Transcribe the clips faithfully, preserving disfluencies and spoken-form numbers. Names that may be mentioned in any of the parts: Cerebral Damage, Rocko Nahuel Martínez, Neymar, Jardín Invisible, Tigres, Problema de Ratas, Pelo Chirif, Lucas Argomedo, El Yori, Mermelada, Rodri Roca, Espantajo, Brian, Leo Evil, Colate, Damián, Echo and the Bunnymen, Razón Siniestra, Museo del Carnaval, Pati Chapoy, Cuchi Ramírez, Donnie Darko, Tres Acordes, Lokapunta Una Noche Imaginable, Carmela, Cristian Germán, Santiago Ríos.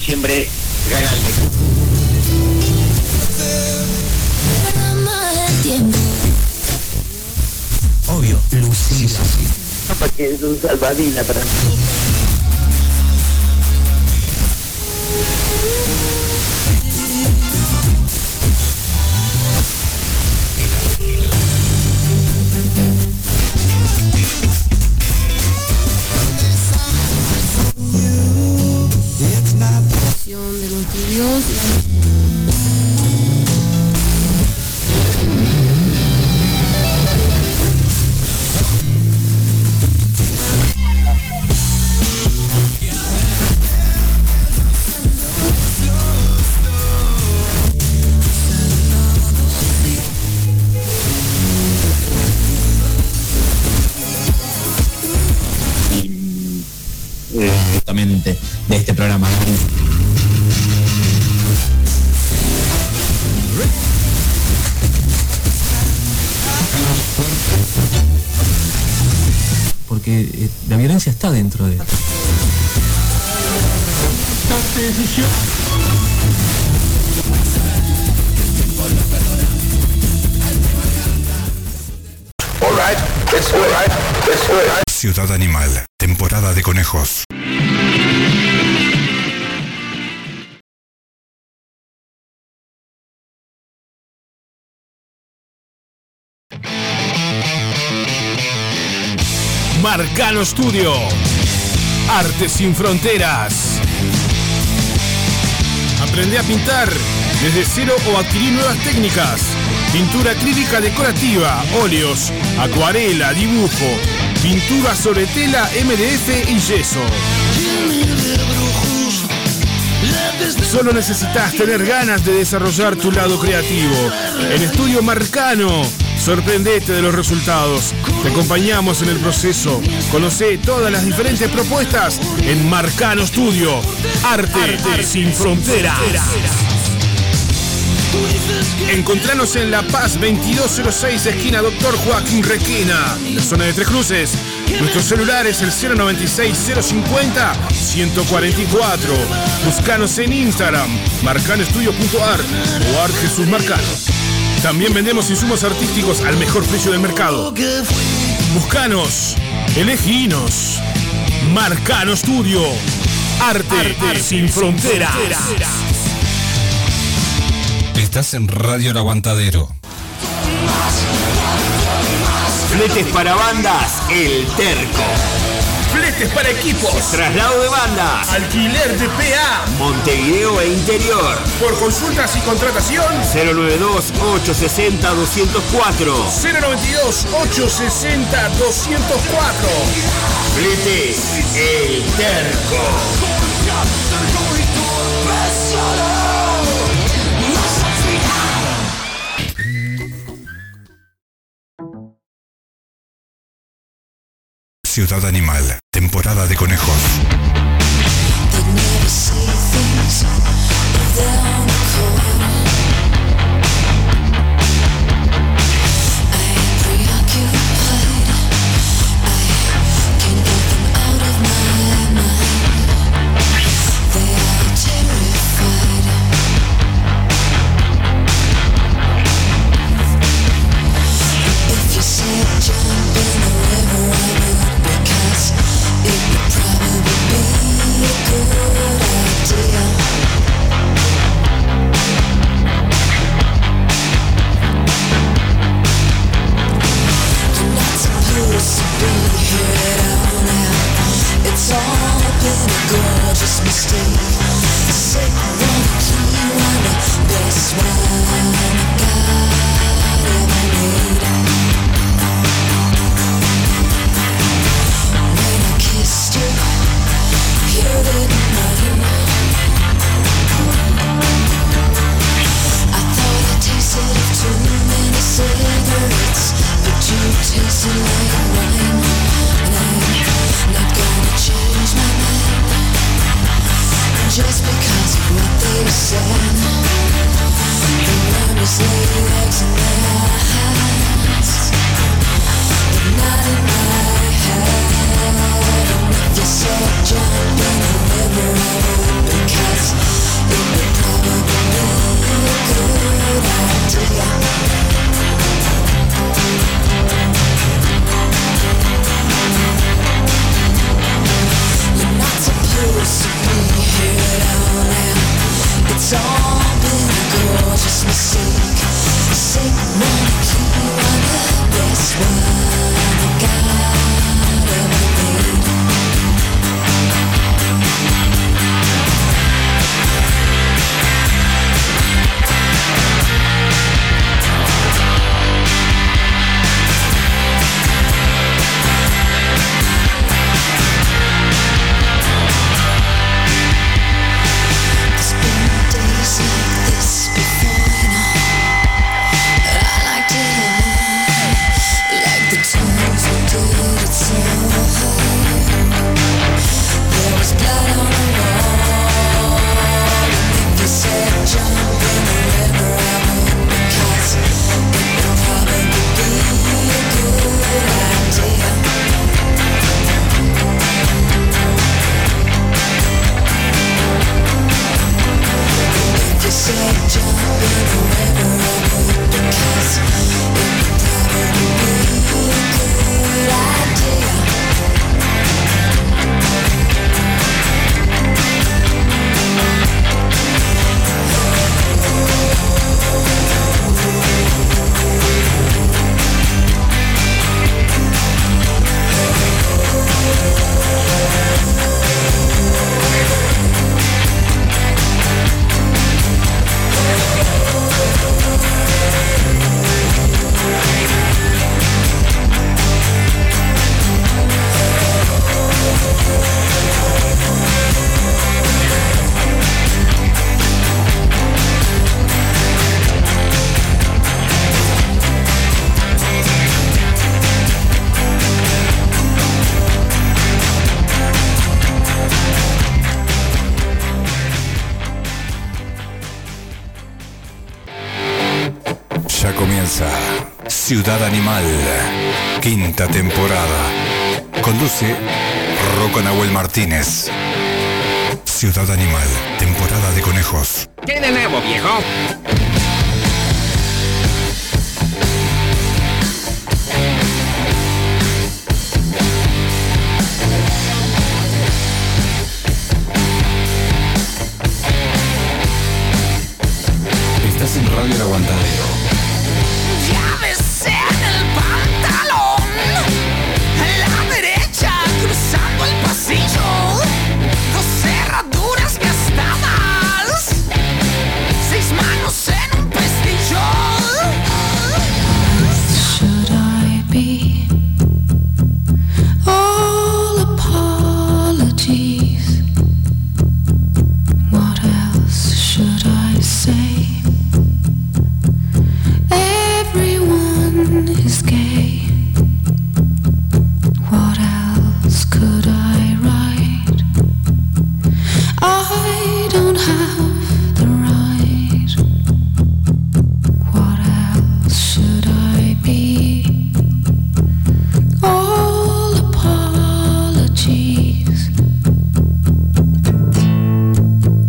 siempre gana el mejor. Obvio, Lucila. Porque es un salvadina para mí. De los estudios. También de, de este programa. Porque la violencia está dentro de esto. All right, it's all right, it's all right. Ciudad Animal, temporada de conejos. Marcano Studio, arte sin fronteras. Aprende a pintar desde cero o adquirir nuevas técnicas. Pintura acrílica decorativa, óleos, acuarela, dibujo, pintura sobre tela, M D F y yeso. Solo necesitas tener ganas de desarrollar tu lado creativo. En Estudio Marcano. Sorprendete de los resultados. Te acompañamos en el proceso. Conocé todas las diferentes propuestas en Marcano Studio. Arte, Arte sin fronteras. Encontranos en La Paz veintidós cero seis, esquina Doctor Joaquín Requena, la zona de Tres Cruces. Nuestro celular es el cero noventa y seis, cero cincuenta, ciento cuarenta y cuatro. Buscanos en Instagram, marcano estudio punto art o Art Jesús Marcano. También vendemos insumos artísticos al mejor precio del mercado. Buscanos, eleginos. Marcano Studio. Arte, Arte sin, sin fronteras. fronteras. Estás en Radio El Aguantadero. Fletes para bandas, El Terco. Fletes para equipos. Traslado de bandas. Alquiler de P A. Montevideo e interior. Por consultas y contratación cero noventa y dos, ochocientos sesenta, doscientos cuatro cero noventa y dos, ochocientos sesenta, doscientos cuatro. Fletes El Terco. Ciudad Animal, temporada de conejos. Just jump in the river because Ciudad Animal, quinta temporada. Conduce Rocko Nahuel Martínez. Ciudad Animal, temporada de conejos. ¿Qué de nuevo, viejo? Estás en Radio El Aguantadero. Ya besé en el pantalón, a la derecha cruzando el pasillo, dos cerraduras gastadas, seis manos en un pestillo. Should I be all apologies? What else should I say? Is gay. What else could I write? I don't have the right. What else should I be? All apologies.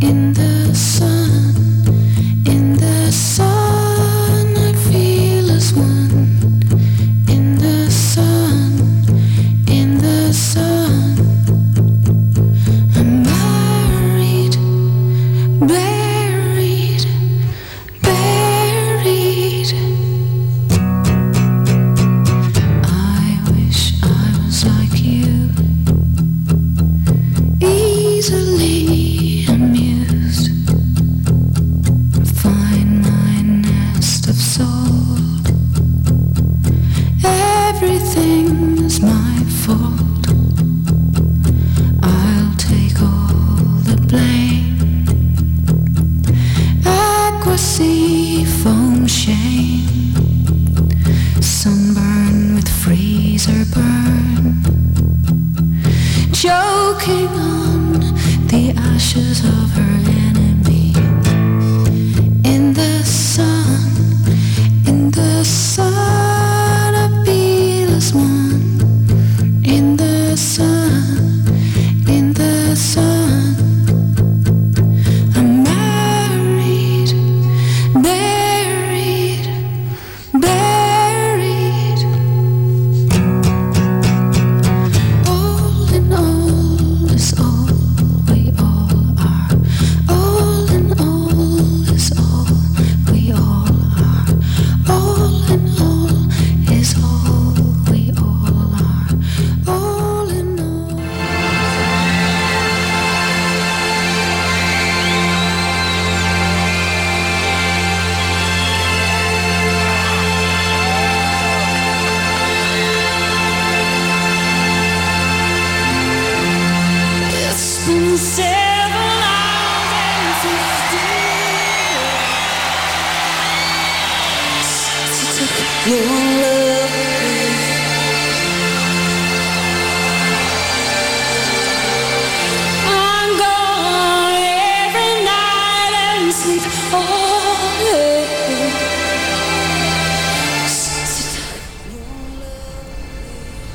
In the sun, in the sun.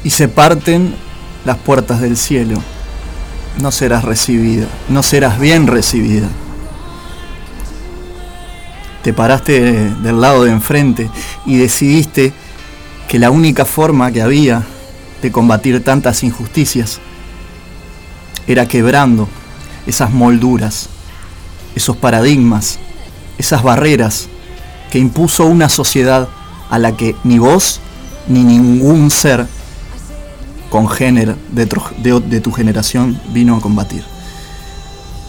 Y se parten las puertas del cielo. No serás recibida, no serás bien recibida. Te paraste del lado de enfrente y decidiste que la única forma que había de combatir tantas injusticias era quebrando esas molduras, esos paradigmas, esas barreras que impuso una sociedad a la que ni vos ni ningún ser congénero de, de, de tu generación vino a combatir.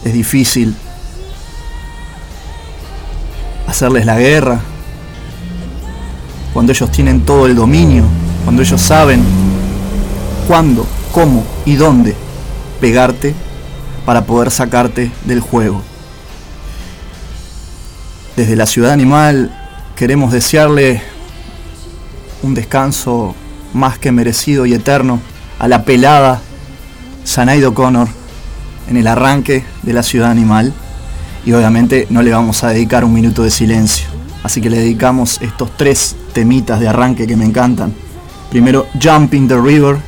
Es difícil hacerles la guerra cuando ellos tienen todo el dominio, cuando ellos saben cuándo, cómo y dónde pegarte para poder sacarte del juego. Desde la Ciudad Animal queremos desearle un descanso más que merecido y eterno a la pelada Sinéad O'Connor en el arranque de la Ciudad Animal, y obviamente no le vamos a dedicar un minuto de silencio, así que le dedicamos estos tres temitas de arranque que me encantan. Primero Jumping the River,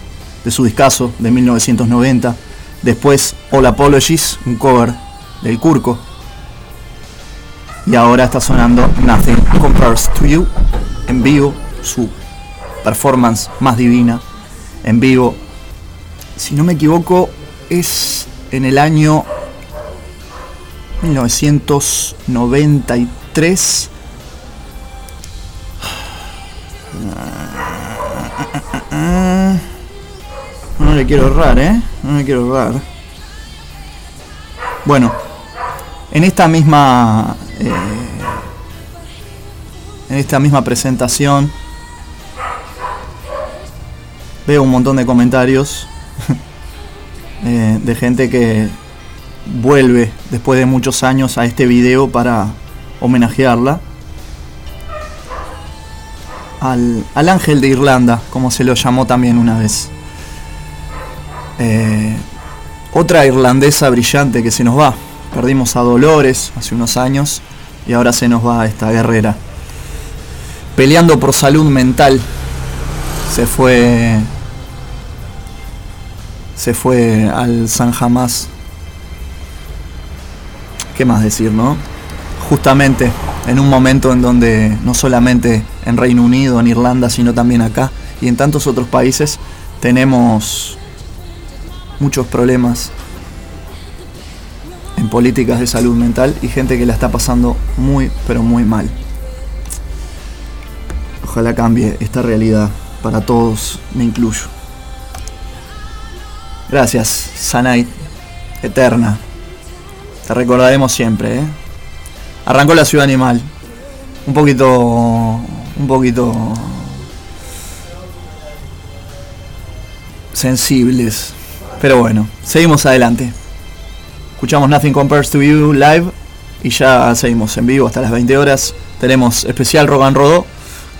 de su discazo de mil novecientos noventa. Después All Apologies, un cover del Curco. Y ahora está sonando Nothing Compares to You, en vivo, su performance más divina, en vivo. Si no me equivoco, es en el año mil novecientos noventa y tres. No le quiero errar, ¿eh? No le quiero errar. Bueno, en esta misma... Eh, en esta misma presentación veo un montón de comentarios eh, de gente que vuelve después de muchos años a este video para homenajearla. Al, al ángel de Irlanda, como se lo llamó también una vez. Eh, otra irlandesa brillante que se nos va. Perdimos a Dolores hace unos años y ahora se nos va esta guerrera. Peleando por salud mental. Se fue. Se fue al San Jamás. ¿Qué más decir, no? Justamente en un momento en donde no solamente en Reino Unido, en Irlanda, sino también acá y en tantos otros países tenemos muchos problemas en políticas de salud mental y gente que la está pasando muy, pero muy mal. Ojalá cambie esta realidad para todos, me incluyo. Gracias, Sanay, eterna. Te recordaremos siempre, ¿eh? Arrancó la Ciudad Animal. Un poquito... Un poquito... sensibles. Pero bueno, seguimos adelante. Escuchamos Nothing Compares to You live y ya seguimos en vivo hasta las veinte horas. Tenemos especial Rock en Rodó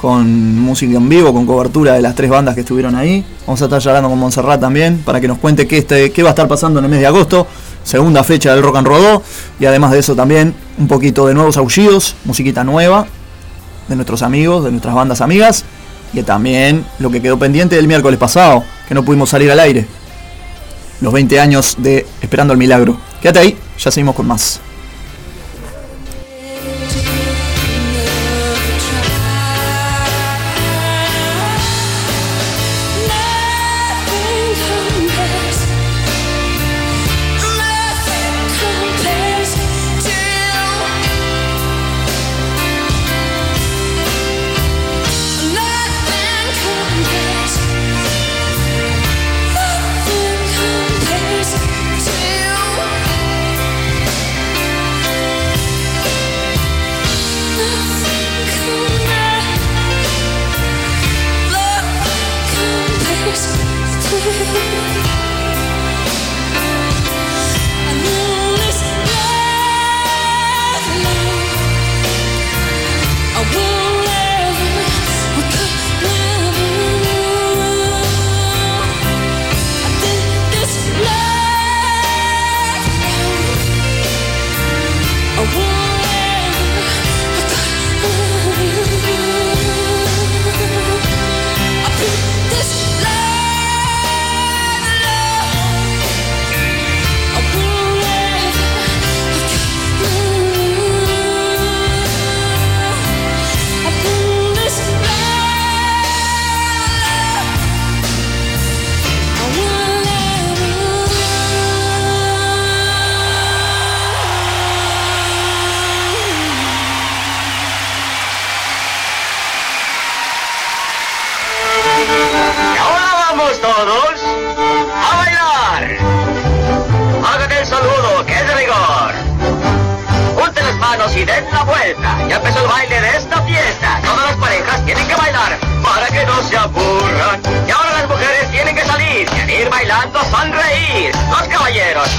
con música en vivo, con cobertura de las tres bandas que estuvieron ahí. Vamos a estar charlando con Montserrat también para que nos cuente qué, este, qué va a estar pasando en el mes de agosto, segunda fecha del Rock en Rodó. Y además de eso también un poquito de nuevos aullidos, musiquita nueva de nuestros amigos, de nuestras bandas amigas. Y también lo que quedó pendiente del miércoles pasado, que no pudimos salir al aire. Los veinte años de Esperando el Milagro. Quédate ahí, ya seguimos con más.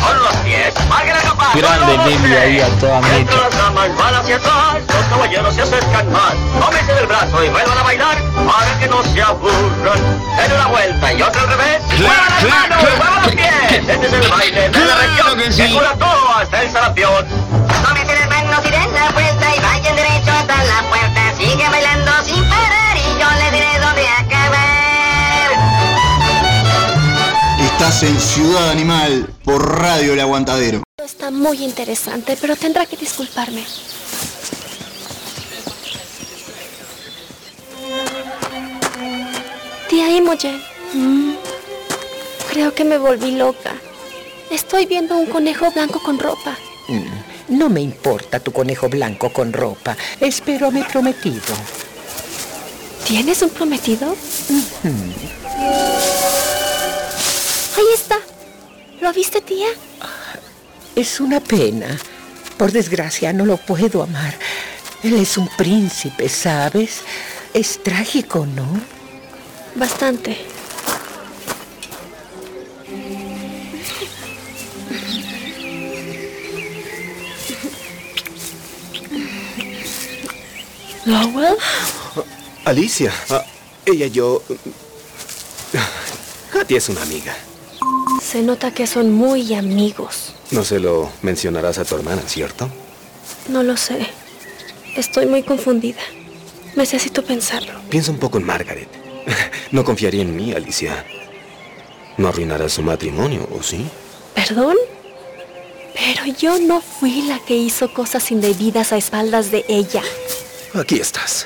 Solo tienen manos y den la vuelta y vayan derecho hasta la puerta. Sigue bailando sin parar y yo le diré dónde acabar. Estás en Ciudad Animal por Radio El Aguantadero. Está muy interesante, pero tendrá que disculparme. Tía Imogen, mm. creo que me volví loca. Estoy viendo un conejo blanco con ropa. Mm. No me importa tu conejo blanco con ropa. Espero a mi prometido. ¿Tienes un prometido? Mm-hmm. Ahí está. ¿Lo viste, tía? Es una pena. Por desgracia, no lo puedo amar. Él es un príncipe, ¿sabes? Es trágico, ¿no? Bastante. ¿Lowell? Alicia. Ah, ella y yo... Katy es una amiga. Se nota que son muy amigos. No se lo mencionarás a tu hermana, ¿cierto? No lo sé. Estoy muy confundida. Necesito pensarlo. Piensa un poco en Margaret. No confiaría en mí, Alicia. No arruinarás su matrimonio, ¿o sí? ¿Perdón? Pero yo no fui la que hizo cosas indebidas a espaldas de ella. Aquí estás.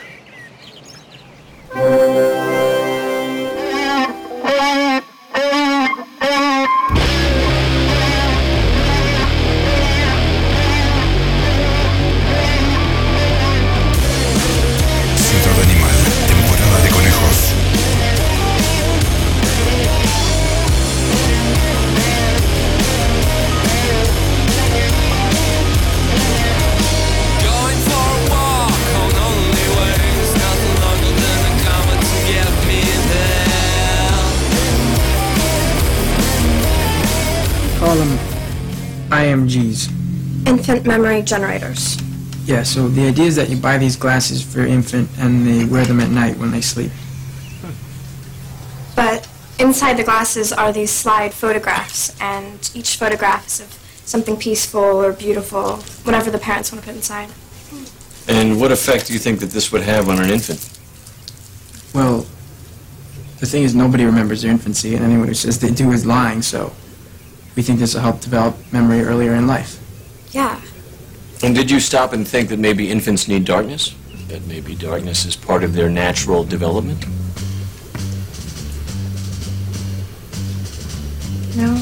I M Gs. Infant memory generators. Yeah, so the idea is that you buy these glasses for infant and they wear them at night when they sleep. But inside the glasses are these slide photographs, and each photograph is of something peaceful or beautiful, whatever the parents want to put inside. And what effect do you think that this would have on an infant? Well, the thing is nobody remembers their infancy, and anyone who says they do is lying, so... We think this will help develop memory earlier in life. Yeah. And did you stop and think that maybe infants need darkness? That maybe darkness is part of their natural development? No.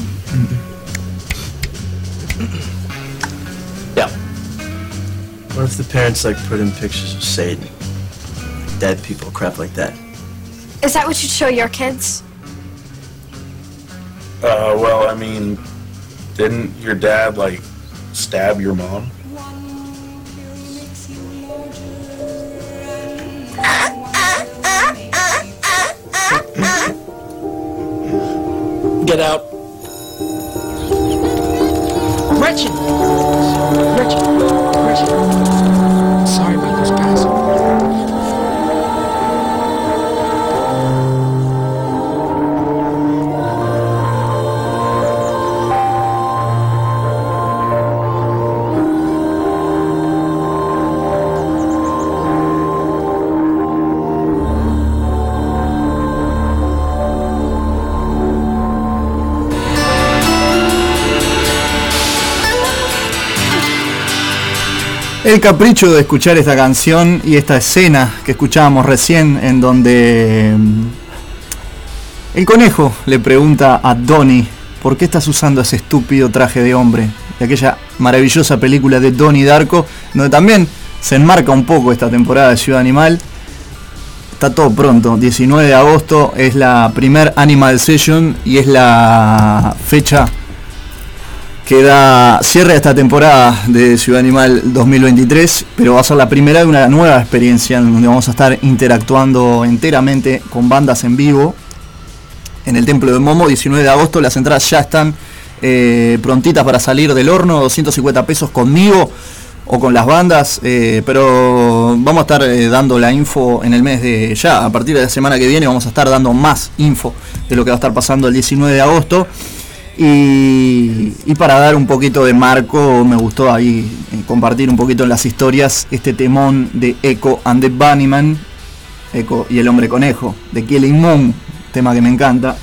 Yeah. What if the parents, like, put in pictures of Satan? Dead people, crap like that. Is that what you'd show your kids? Uh, well, I mean, didn't your dad, like, stab your mom? Get out. Wretched. Wretched. Wretched. Sorry about this, guys. El capricho de escuchar esta canción y esta escena que escuchábamos recién, en donde el conejo le pregunta a Donnie por qué estás usando ese estúpido traje de hombre, de aquella maravillosa película de Donnie Darko, donde también se enmarca un poco esta temporada de Ciudad Animal. Está todo pronto, diecinueve de agosto es la primer Animal Session y es la fecha que da cierre a esta temporada de Ciudad Animal dos mil veintitrés, pero va a ser la primera de una nueva experiencia donde vamos a estar interactuando enteramente con bandas en vivo en el Templo de Momo, diecinueve de agosto. Las entradas ya están eh, prontitas para salir del horno, doscientos cincuenta pesos conmigo o con las bandas, eh, pero vamos a estar eh, dando la info en el mes de ya, a partir de la semana que viene vamos a estar dando más info de lo que va a estar pasando el diecinueve de agosto. Y, y para dar un poquito de marco, me gustó ahí compartir un poquito en las historias este temón de Echo and the Bunnymen, Echo y el hombre conejo, de Killing Moon, tema que me encanta.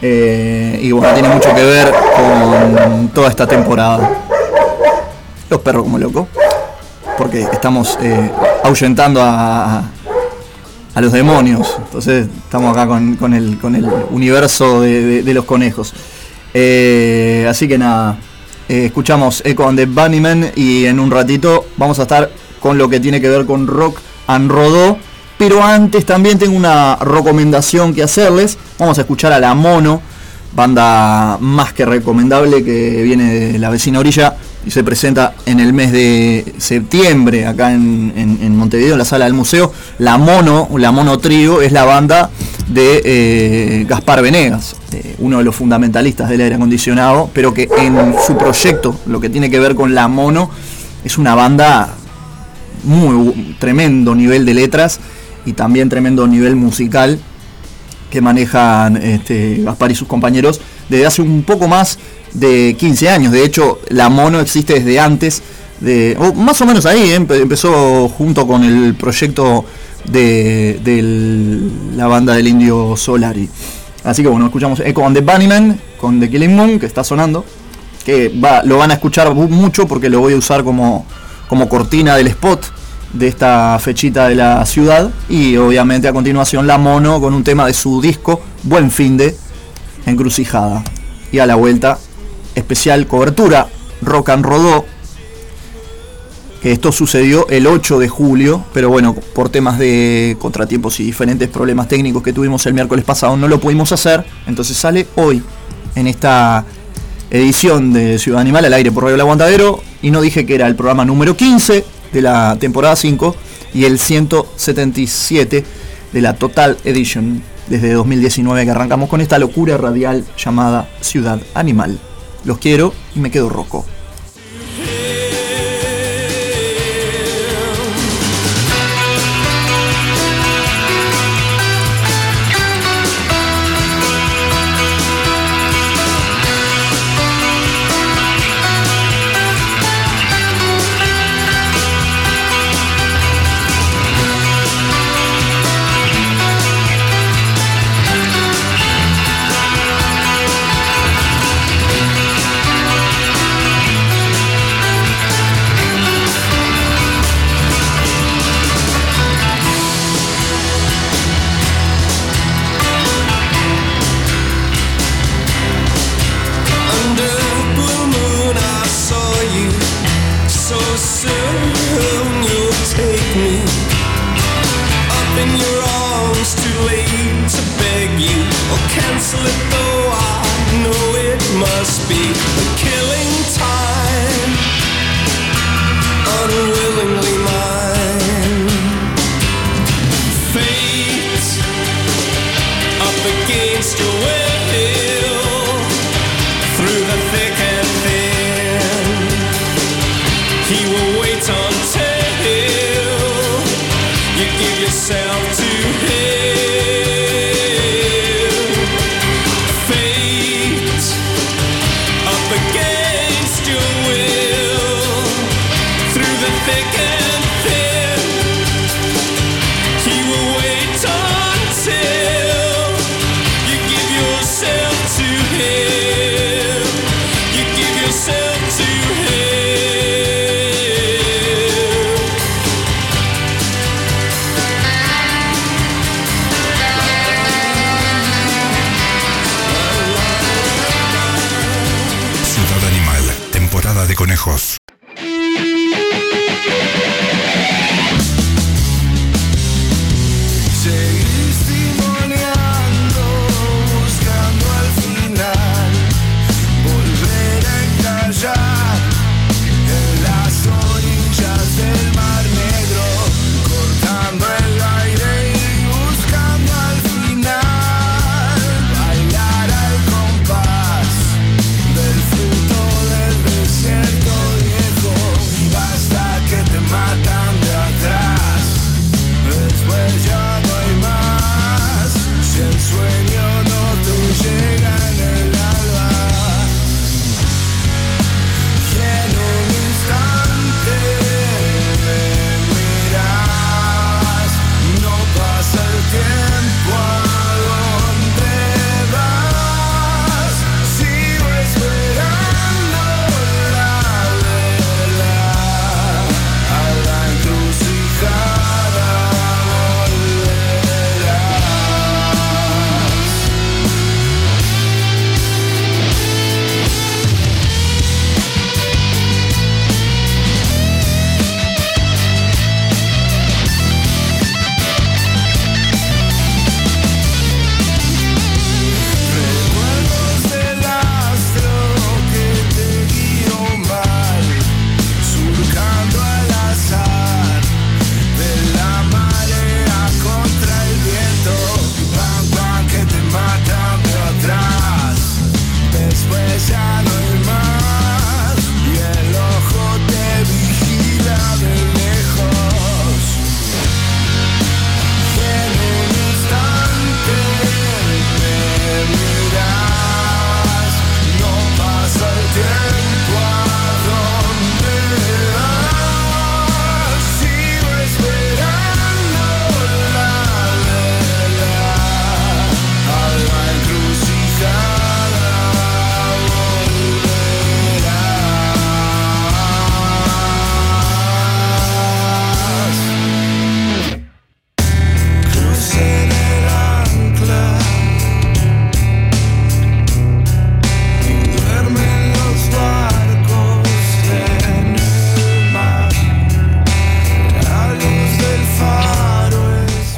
Eh, y bueno, tiene mucho que ver con toda esta temporada. Los perros como loco, porque estamos eh, ahuyentando a, a los demonios. Entonces estamos acá con, con, el, con el universo de, de, de los conejos. Eh, así que nada, eh, escuchamos Echo and the Bunnymen y en un ratito vamos a estar con lo que tiene que ver con Rock en Rodó. Pero antes también tengo una recomendación que hacerles. Vamos a escuchar a La Mono, banda más que recomendable que viene de la vecina orilla y se presenta en el mes de septiembre acá en, en, en Montevideo, en la sala del museo. La Mono, La Mono Trío, es la banda de eh, Gaspar Venegas, eh, uno de los fundamentalistas del aire acondicionado, pero que en su proyecto, lo que tiene que ver con La Mono, es una banda muy tremendo nivel de letras y también tremendo nivel musical que manejan este, Gaspar y sus compañeros desde hace un poco más de quince años. De hecho, La Mono existe desde antes de, o más o menos ahí, ¿eh? Empezó junto con el proyecto de, de la banda del Indio Solari. Así que bueno, escuchamos Echo and the Bunnymen con The Killing Moon, que está sonando, que va, lo van a escuchar mucho porque lo voy a usar como, como cortina del spot de esta fechita de la ciudad. Y obviamente a continuación La Mono con un tema de su disco Buen Finde, Encrucijada. Y a la vuelta, especial cobertura Rock en Rodó, que esto sucedió el ocho de julio, pero bueno, por temas de contratiempos y diferentes problemas técnicos que tuvimos el miércoles pasado no lo pudimos hacer, entonces sale hoy en esta edición de Ciudad Animal al aire por Radio El Aguantadero. Y no dije que era el programa número quince de la temporada cinco y el ciento setenta y siete de la Total Edition desde dos mil diecinueve que arrancamos con esta locura radial llamada Ciudad Animal. Los quiero y me quedo roco.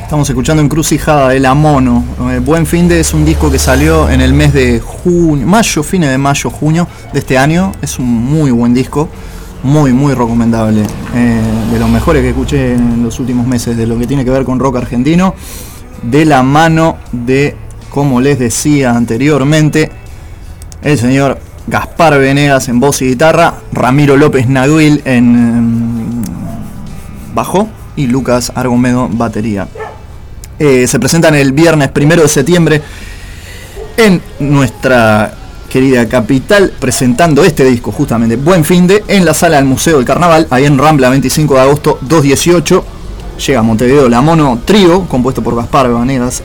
Estamos escuchando Encrucijada de La Mono. Eh, Buen Finde es un disco que salió en el mes de junio, mayo, fines de mayo, junio de este año. Es un muy buen disco, muy, muy recomendable. Eh, de los mejores que escuché en los últimos meses, de lo que tiene que ver con rock argentino, de la mano de, como les decía anteriormente, el señor Gaspar Venegas en voz y guitarra, Ramiro López Naguil en eh, bajo y Lucas Argomedo batería. Eh, se presentan el viernes primero de septiembre en nuestra querida capital, presentando este disco justamente, Buen Finde, en la sala del Museo del Carnaval, ahí en Rambla, veinticinco de agosto, dos dieciocho. Llega a Montevideo La Mono Trío, compuesto por Gaspar Venegas,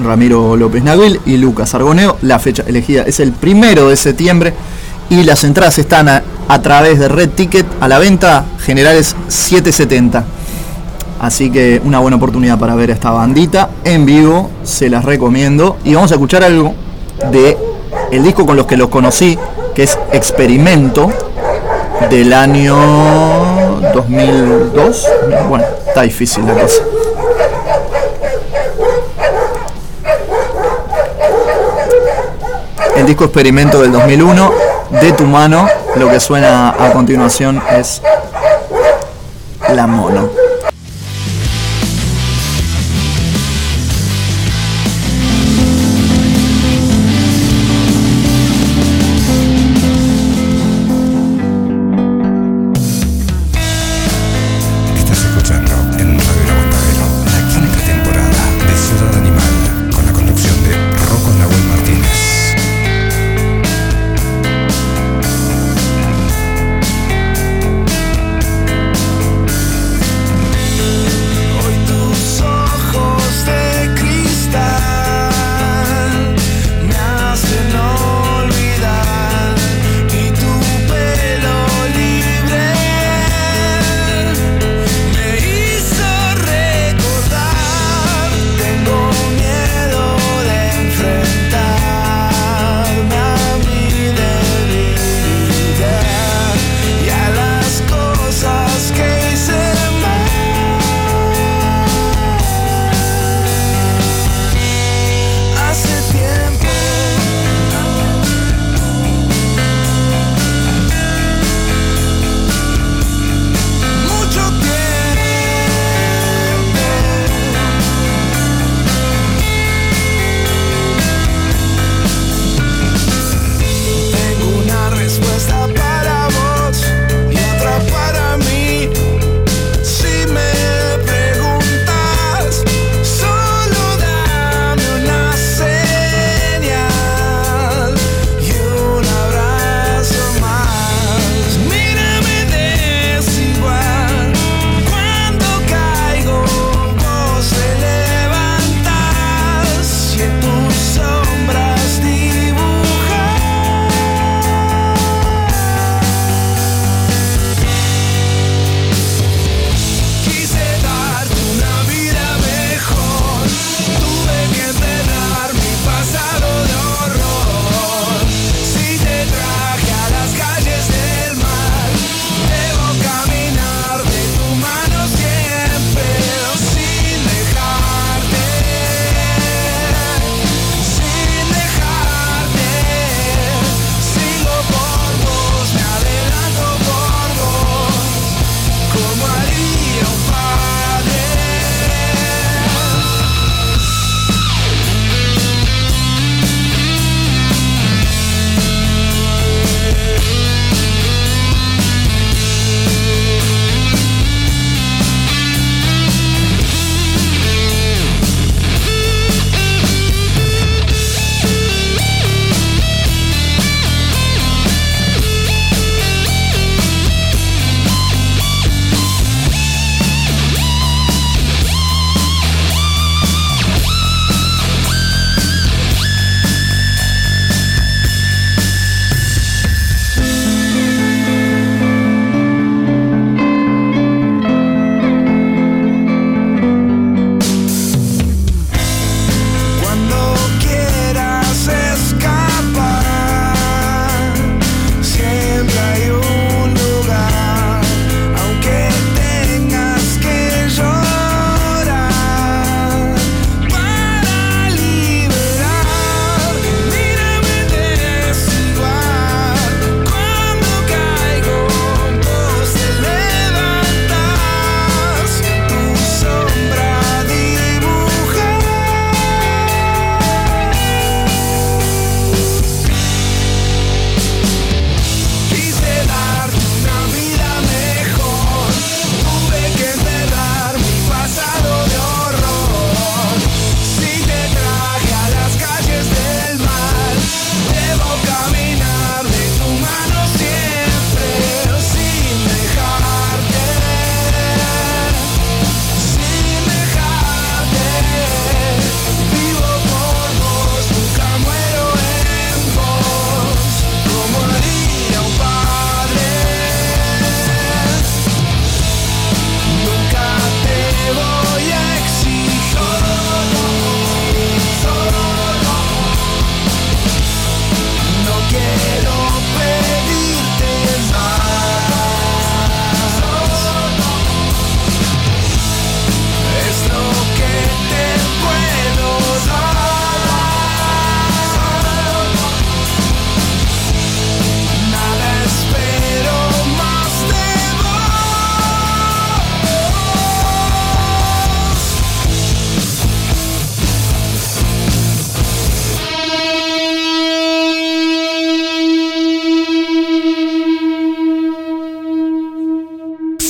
Ramiro López Naguil y Lucas Argoneo. La fecha elegida es el primero de septiembre y las entradas están a, a través de Red Ticket a la venta, generales siete setenta. Así que una buena oportunidad para ver a esta bandita en vivo, se las recomiendo. Y vamos a escuchar algo de el disco con los que los conocí, que es Experimento, del año dos mil dos. Bueno, está difícil la cosa. El disco Experimento del dos mil uno, De tu mano. Lo que suena a continuación es La Mono.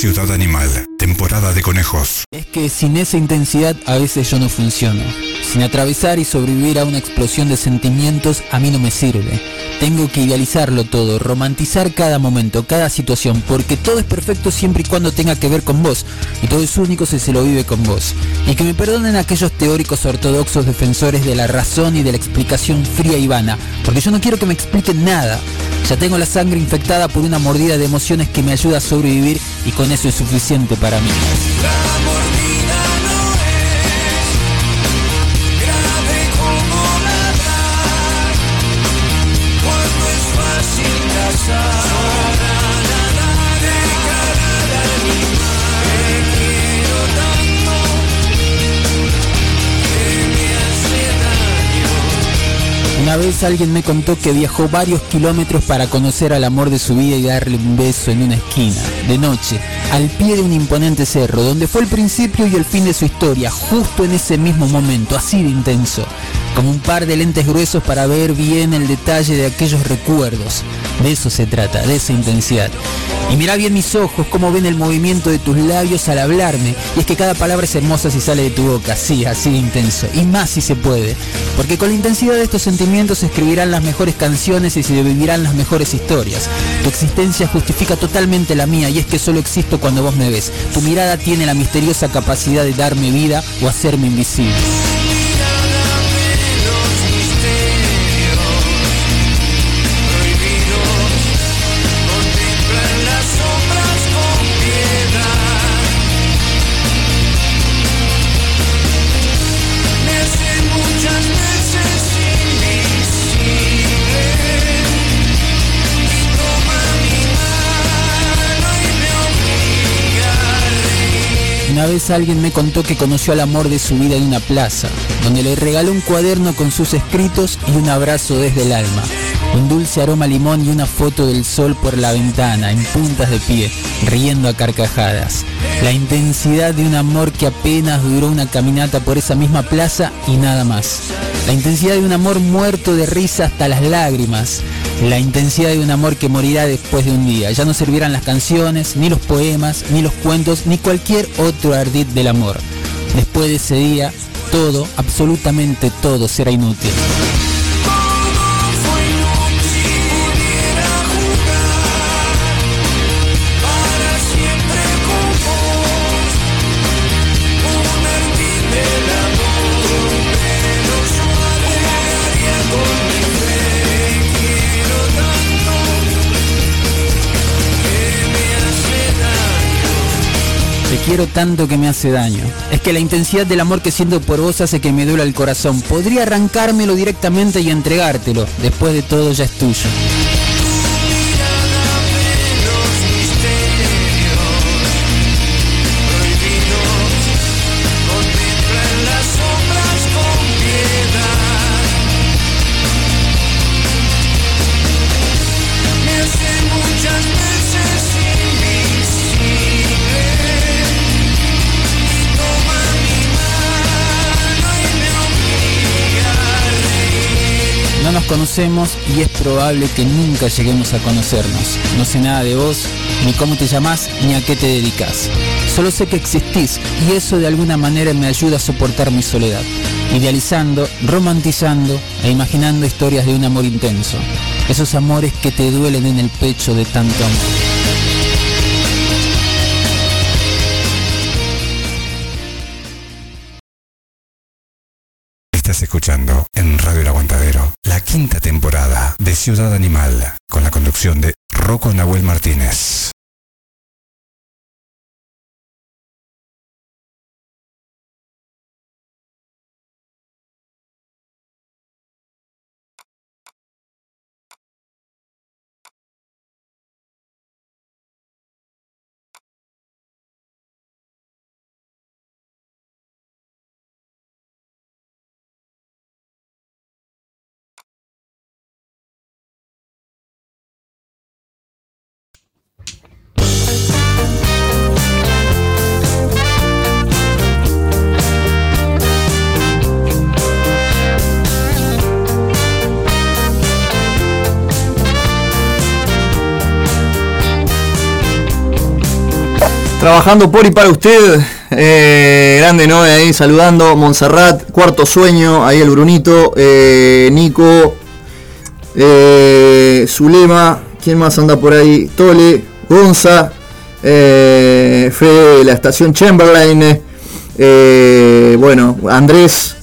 Ciudad Animal, temporada de conejos. Es que sin esa intensidad a veces yo no funciono. Sin atravesar y sobrevivir a una explosión de sentimientos a mí no me sirve. Tengo que idealizarlo todo, romantizar cada momento, cada situación, porque todo es perfecto siempre y cuando tenga que ver con vos, y todo es único si se lo vive con vos. Y que me perdonen aquellos teóricos ortodoxos defensores de la razón y de la explicación fría y vana, porque yo no quiero que me expliquen nada. Ya tengo la sangre infectada por una mordida de emociones que me ayuda a sobrevivir, y con eso es suficiente para mí. Una vez alguien me contó que viajó varios kilómetros para conocer al amor de su vida y darle un beso en una esquina, de noche, al pie de un imponente cerro, donde fue el principio y el fin de su historia, justo en ese mismo momento, así de intenso, como un par de lentes gruesos para ver bien el detalle de aquellos recuerdos. De eso se trata, de esa intensidad. Y mirá bien mis ojos, cómo ven el movimiento de tus labios al hablarme. Y es que cada palabra es hermosa si sale de tu boca, sí, así de intenso. Y más si se puede. Porque con la intensidad de estos sentimientos se escribirán las mejores canciones y se vivirán las mejores historias. Tu existencia justifica totalmente la mía, y es que solo existo cuando vos me ves. Tu mirada tiene la misteriosa capacidad de darme vida o hacerme invisible. Una vez alguien me contó que conoció al amor de su vida en una plaza, donde le regaló un cuaderno con sus escritos y un abrazo desde el alma, un dulce aroma a limón y una foto del sol por la ventana, en puntas de pie, riendo a carcajadas. La intensidad de un amor que apenas duró una caminata por esa misma plaza y nada más. La intensidad de un amor muerto de risa hasta las lágrimas. La intensidad de un amor que morirá después de un día. Ya no servirán las canciones, ni los poemas, ni los cuentos, ni cualquier otro ardid del amor. Después de ese día, todo, absolutamente todo, será inútil. Quiero tanto que me hace daño. Es que la intensidad del amor que siento por vos hace que me duela el corazón. Podría arrancármelo directamente y entregártelo. Después de todo ya es tuyo. Conocemos y es probable que nunca lleguemos a conocernos. No sé nada de vos, ni cómo te llamás, ni a qué te dedicas. Solo sé que existís y eso de alguna manera me ayuda a soportar mi soledad, idealizando, romantizando e imaginando historias de un amor intenso. Esos amores que te duelen en el pecho de tanto amor. Estás escuchando en Radio El Aguantadero la quinta temporada de Ciudad Animal, con la conducción de Rocko Nahuel Martínez. trabajando por y para usted. Eh, grande Noé ahí saludando. Montserrat, Cuarto Sueño, ahí el Brunito, eh, Nico, eh, Zulema, ¿quién más anda por ahí? Tole, Gonza, eh, Fede de la estación Chamberlain, eh, bueno, Andrés,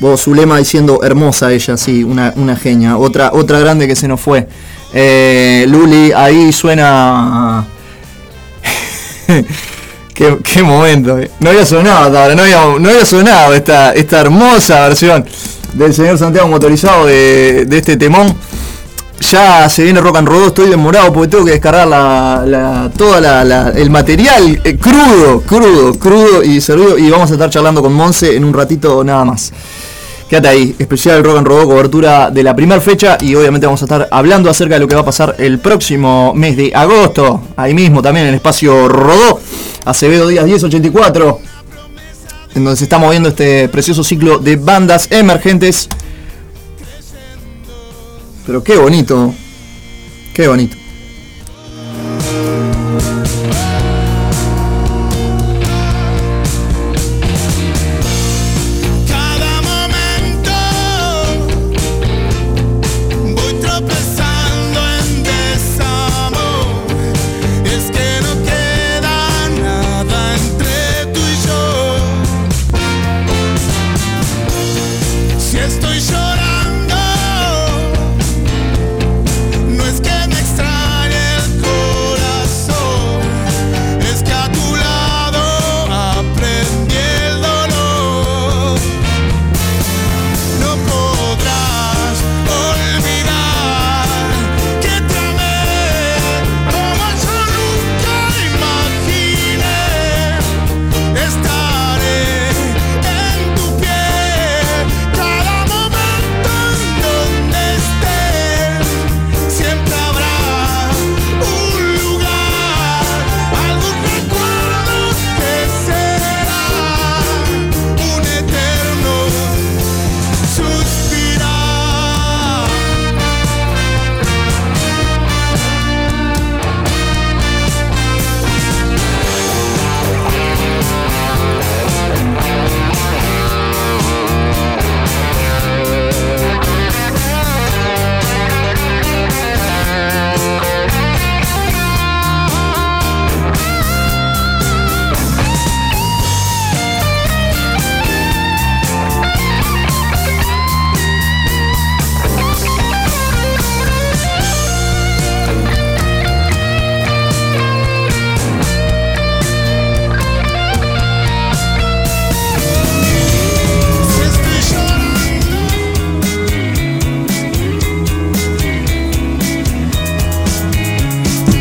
vos Zulema diciendo hermosa ella, sí, una, una genia, otra, otra grande que se nos fue. Eh, Luli, ahí suena. qué, qué momento, eh. No había sonado, no había, no había sonado esta, esta hermosa versión del señor Santiago Motorizado de, de este temón. Ya se viene Rock en Rodó, estoy demorado porque tengo que descargar la, la, todo la, la, el material eh, crudo, crudo, crudo y servido. Y vamos a estar charlando con Monse en un ratito nada más. Quédate ahí, especial Rock en Rodó, cobertura de la primera fecha y obviamente vamos a estar hablando acerca de lo que va a pasar el próximo mes de agosto. Ahí mismo también en el Espacio Rodó, Acevedo Díaz diez ochenta y cuatro, en donde se está moviendo este precioso ciclo de bandas emergentes. Pero qué bonito, qué bonito.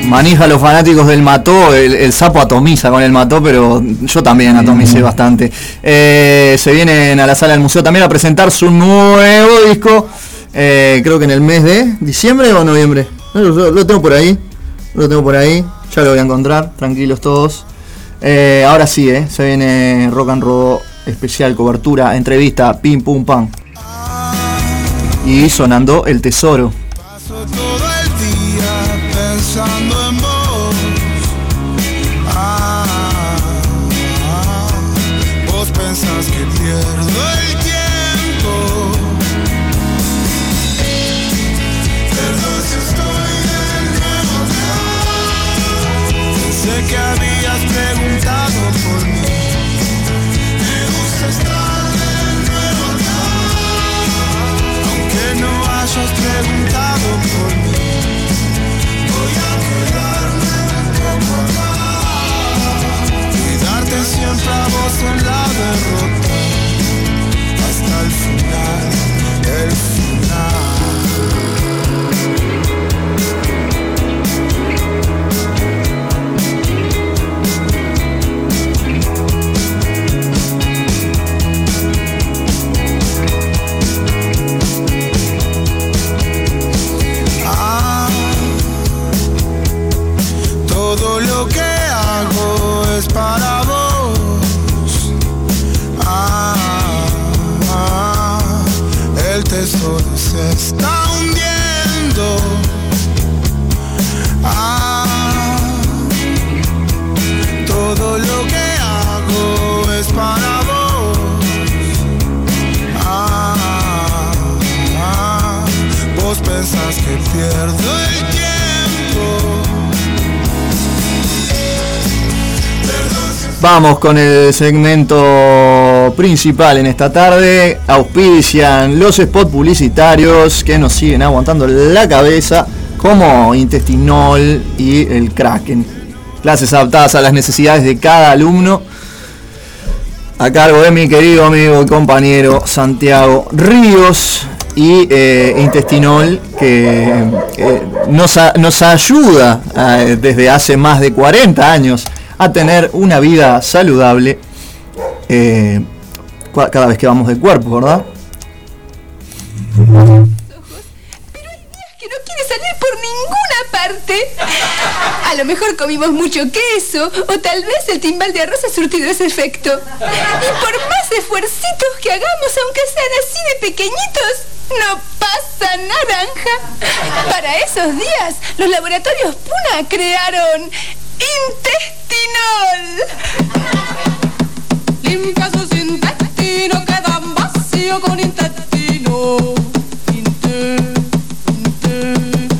Manija a los fanáticos del mató, el, el sapo atomiza con el mató, pero yo también atomicé bastante. Eh, se vienen a la sala del museo también a presentar su nuevo disco, eh, creo que en el mes de diciembre o noviembre. Lo, lo tengo por ahí, lo tengo por ahí, ya lo voy a encontrar, tranquilos todos. Eh, ahora sí, eh, se viene Rock en Rodó, especial, cobertura, entrevista, pim pum pam. Y sonando El Tesoro. Pensando en vos, ah, ah, ah. Vos pensás que pierdo el tiempo. Perdón si estoy de nuevo atrás. Sé que habías preguntado por mí. Me gusta estar de nuevo atrás, aunque no hayas preguntado por mí. Siempre a vos en la derrota, hasta el final, el final. Ah, todo lo que hago es para vos. Tesoro se está hundiendo. Ah, todo Vamos con el segmento principal en esta tarde. Auspician los spots publicitarios que nos siguen aguantando la cabeza, como Intestinol y el Kraken. Clases adaptadas a las necesidades de cada alumno, a cargo de mi querido amigo y compañero Santiago Ríos. Y eh, Intestinol, que eh, nos, a, nos ayuda a, desde hace más de cuarenta años a tener una vida saludable eh, cada vez que vamos de cuerpo, ¿verdad? Pero hay días que no quiere salir por ninguna parte. A lo mejor comimos mucho queso, o tal vez el timbal de arroz ha surtido ese efecto. Y por más esfuercitos que hagamos, aunque sean así de pequeñitos, no pasa naranja. Para esos días, los laboratorios Puna crearon Intestinol. Limpia sus intestinos, quedan vacíos con Intestino. Inte, inte,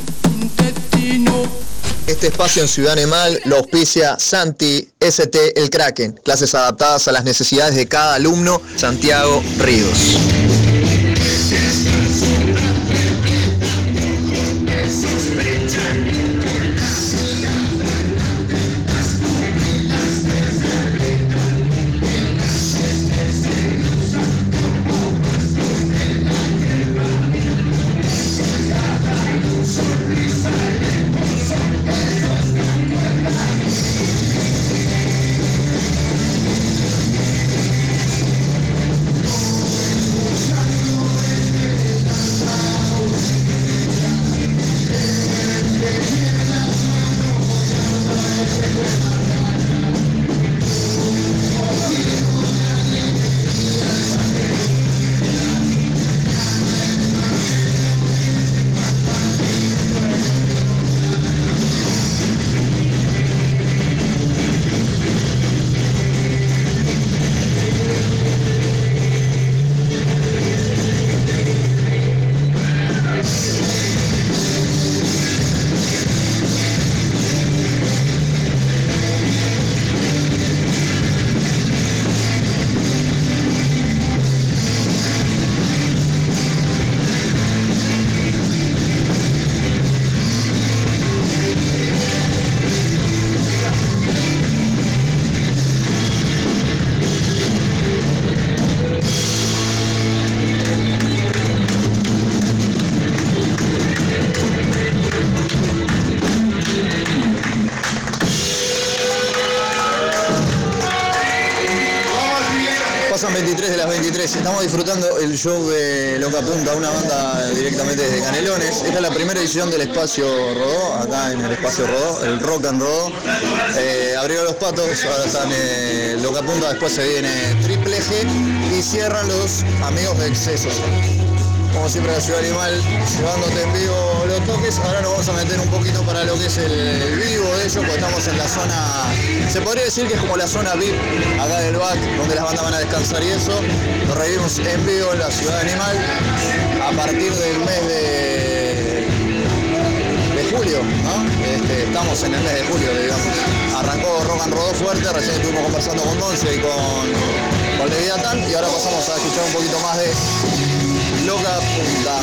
intestino. Este espacio en Ciudad Animal lo auspicia Santi S T El Kraken. Clases adaptadas a las necesidades de cada alumno. Santiago Ríos. Estamos disfrutando el show de Loca Punta, una banda directamente desde Canelones. Esta es la primera edición del Espacio Rodó, acá en el Espacio Rodó, el Rock en Rodó. Eh, abrieron los patos, ahora están eh, Loca Punta, después se viene Triple G y cierran los amigos de Excesos. Como siempre, la Ciudad Animal llevándote en vivo los toques. Ahora nos vamos a meter un poquito para lo que es el vivo de ellos, porque estamos en la zona, se podría decir que es como la zona V I P acá del back, donde las bandas van a descansar y eso. Nos revivimos en vivo en la Ciudad Animal a partir del mes de, de julio, ¿no? Este, estamos en el mes de julio, digamos. Arrancó Rock en Rodó fuerte, recién estuvimos conversando con Monse y con, con Leviatán, y ahora pasamos a escuchar un poquito más de Loca Punta.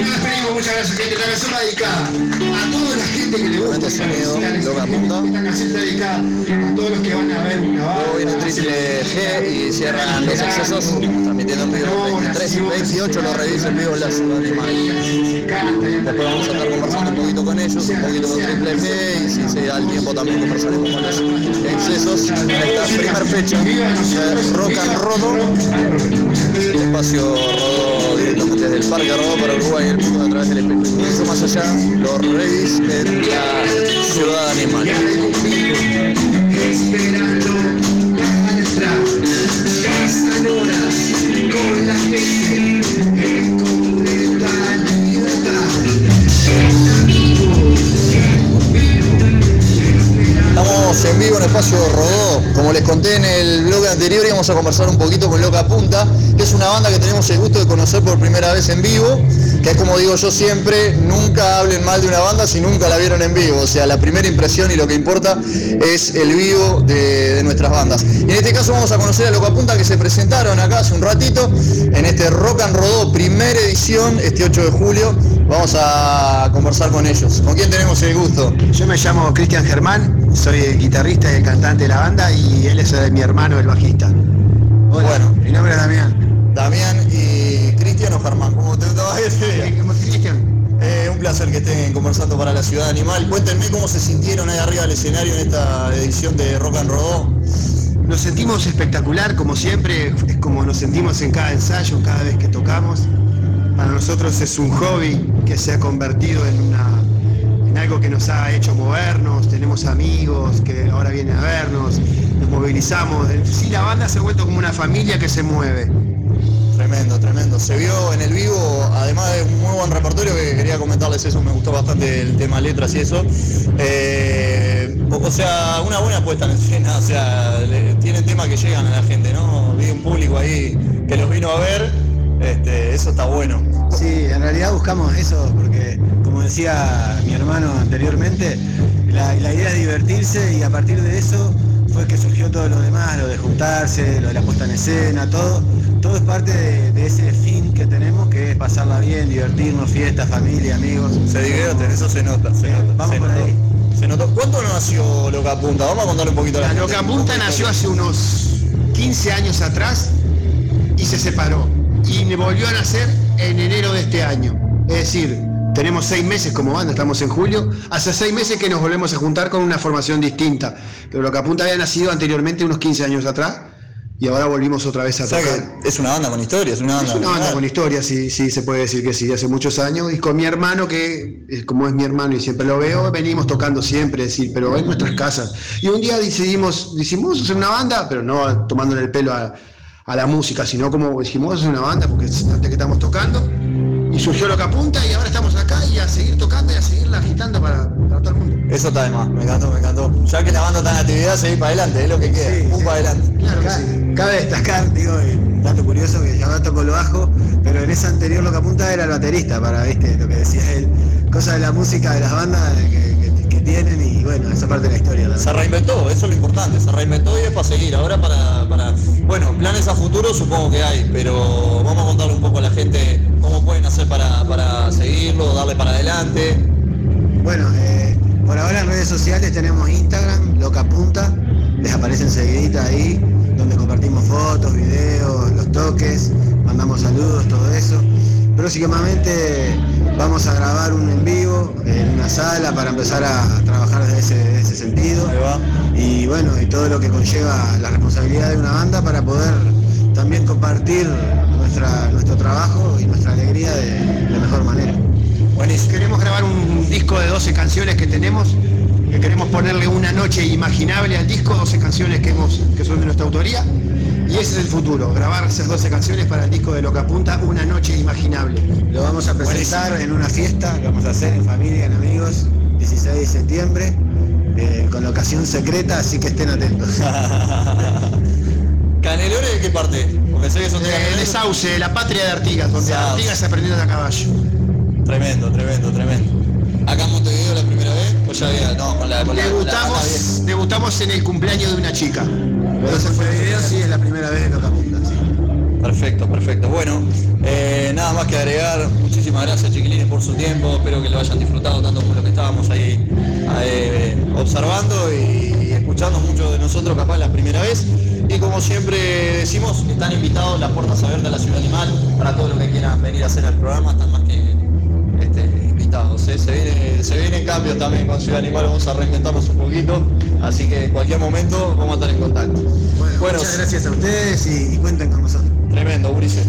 Yo les pedimos muchas gracias, gente. La canción va dedicada a toda la gente que le gusta esta canción, dedicada a todos los que van a ver una banda. Hoy en Triple G y cierran los Excesos, transmitiendo en vivo veintitrés y veintiocho, lo revisa en vivo la Ciudad Animal. Después vamos a estar conversando un poquito con ellos, un poquito con Triple G, y si se da el tiempo también conversaremos con los Excesos. En esta primera fecha, Rock en Rodó, el Espacio Rodó, directamente desde el Parque Rodó para Uruguay, el mundo a través del espectro. Eso más allá, los Reyes en la Ciudad Animal. Esperando a nuestra casa horas con la gente en completa libertad. Estamos en vivo en Espacio Rodó. Como les conté en el blog anterior, íbamos a conversar un poquito con Loca Punta, que es una banda que tenemos el gusto de conocer por primera vez en vivo, que es como digo yo siempre, nunca hablen mal de una banda si nunca la vieron en vivo. O sea, la primera impresión y lo que importa es el vivo de, de nuestras bandas. Y en este caso vamos a conocer a Loca Punta, que se presentaron acá hace un ratito en este Rock en Rodó, primera edición, este ocho de julio. Vamos a conversar con ellos. ¿Con quién tenemos el gusto? Yo me llamo Cristian Germán, soy el guitarrista y el cantante de la banda, y él es mi hermano, el bajista. Hola, bueno, mi nombre es Damián. Damián y Cristian o Germán, ¿cómo te va? Cristian. Eh, un placer que estén conversando para la Ciudad Animal. Cuéntenme cómo se sintieron ahí arriba del escenario en esta edición de Rock en Rodó. Nos sentimos espectacular, como siempre, es como nos sentimos en cada ensayo, cada vez que tocamos. Para nosotros es un hobby que se ha convertido en, una, en algo que nos ha hecho movernos. Tenemos amigos que ahora vienen a vernos, nos movilizamos. Sí, la banda se ha vuelto como una familia que se mueve. Tremendo, tremendo. Se vio en el vivo, además de un muy buen repertorio, que quería comentarles eso, me gustó bastante el tema letras y eso. Eh, o, o sea, una buena puesta en escena, o sea, le, tienen temas que llegan a la gente, ¿no? Vi un público ahí que los vino a ver, este, eso está bueno. Sí, en realidad buscamos eso, porque como decía mi hermano anteriormente, la, la idea es divertirse, y a partir de eso fue que surgió todo lo demás, lo de juntarse, lo de la puesta en escena, todo. Todo es parte de, de ese fin que tenemos, que es pasarla bien, divertirnos, fiesta, familia, amigos. Se divierten, eso se nota, se nota. Vamos por ahí. Se notó. ¿Cuándo nació Loca Punta? Vamos a contarle un poquito a la gente. Loca Punta nació hace unos quince años atrás y se separó. Y volvió a nacer en enero de este año. Es decir, tenemos seis meses como banda, estamos en julio. Hace seis meses que nos volvemos a juntar con una formación distinta. Pero Loca Punta había nacido anteriormente unos quince años atrás. Y ahora volvimos otra vez a tocar. Es una banda con historia, es una banda. Es una banda con historia, sí, sí, se puede decir que sí, hace muchos años. Y con mi hermano, que como es mi hermano y siempre lo veo, venimos tocando siempre, decir, pero en nuestras casas. Y un día decidimos, decimos, hacer una banda, pero no tomándole el pelo a, a la música, sino como dijimos, hacer una banda, porque es antes que estamos tocando. Y surgió Loca Punta y ahora estamos acá y a seguir tocando y a seguirla agitando para, para todo el mundo. Eso está de más, me encantó, me encantó. Ya que la banda está en actividad, seguir para adelante, es lo que queda, sí, un sí, para adelante. Claro, cabe, sí. Cabe destacar, digo, un dato curioso, que ya tocó lo bajo, pero en esa anterior Loca Punta era el baterista, para, viste, lo que decía él, cosas de la música de las bandas que, que, que tienen, y bueno, esa parte de la historia también. Se reinventó, eso es lo importante, se reinventó y es para seguir, ahora para, para... Bueno, planes a futuro supongo que hay, pero vamos a contarle un poco a la gente cómo pueden hacer para, para seguirlo, darle para adelante. Bueno, eh, por ahora en redes sociales tenemos Instagram, Loca Punta, les aparece enseguidita ahí, donde compartimos fotos, videos, los toques, mandamos saludos, todo eso. Próximamente vamos a grabar un en vivo en una sala para empezar a trabajar desde ese, desde ese sentido. Y bueno, y todo lo que conlleva la responsabilidad de una banda para poder también compartir nuestra, nuestro trabajo y nuestra alegría de la mejor manera. Buenísimo. Queremos grabar un disco de doce canciones que tenemos, que queremos ponerle una noche imaginable al disco, doce canciones que, hemos, que son de nuestra autoría. Y ese es el futuro, grabar esas doce canciones para el disco de Loca Punta, una noche imaginable. Lo vamos a presentar en una fiesta que vamos a hacer en familia, en amigos, dieciséis de septiembre, eh, con locación secreta, así que estén atentos. ¿Canelones de qué parte? Porque sé que son de, eh, de Sauce, la patria de Artigas, donde Sauce. Artigas aprendieron a caballo. Tremendo, tremendo, tremendo. Acá en Montevideo la primera vez, pues ya había, no, con la, con debutamos, la debutamos en el cumpleaños de una chica. Entonces fue el video, sí, es la primera vez en Loca Punta, sí. Perfecto, perfecto. Bueno, eh, nada más que agregar. Muchísimas gracias, chiquilines, por su tiempo. Espero que lo hayan disfrutado tanto como lo que estábamos ahí, ahí observando y, y escuchando mucho de nosotros, capaz la primera vez. Y como siempre decimos, están invitados, las puertas abiertas a la Ciudad Animal para todos los que quieran venir a hacer el programa, están más que este, invitados. ¿eh? Se viene, se vienen cambios también con Ciudad Animal, vamos a reinventarnos un poquito, así que en cualquier momento vamos a estar en contacto. Bueno, bueno, muchas gracias a ustedes y, y cuenten con nosotros. Tremendo, Ulises.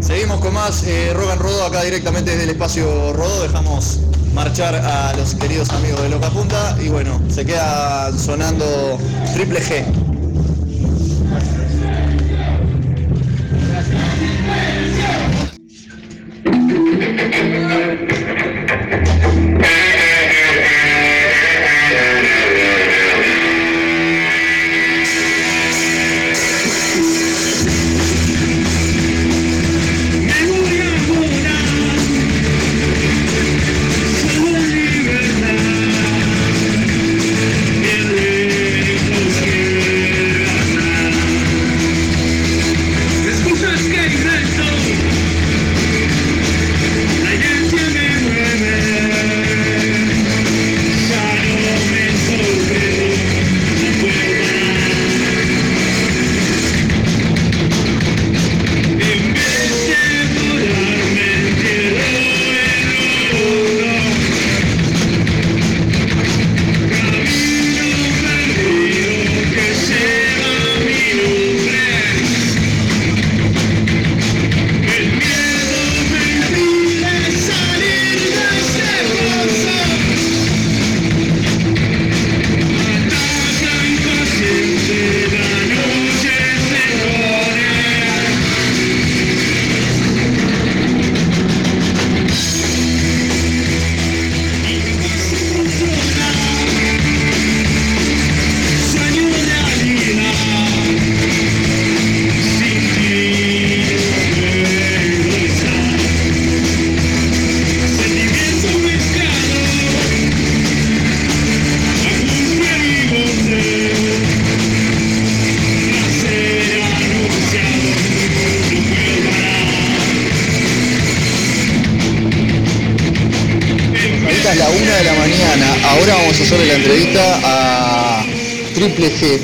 Seguimos con más eh, Rock en Rodó, acá directamente desde el Espacio Rodó, dejamos marchar a los queridos amigos de Loca Punta y bueno, se queda sonando Triple G.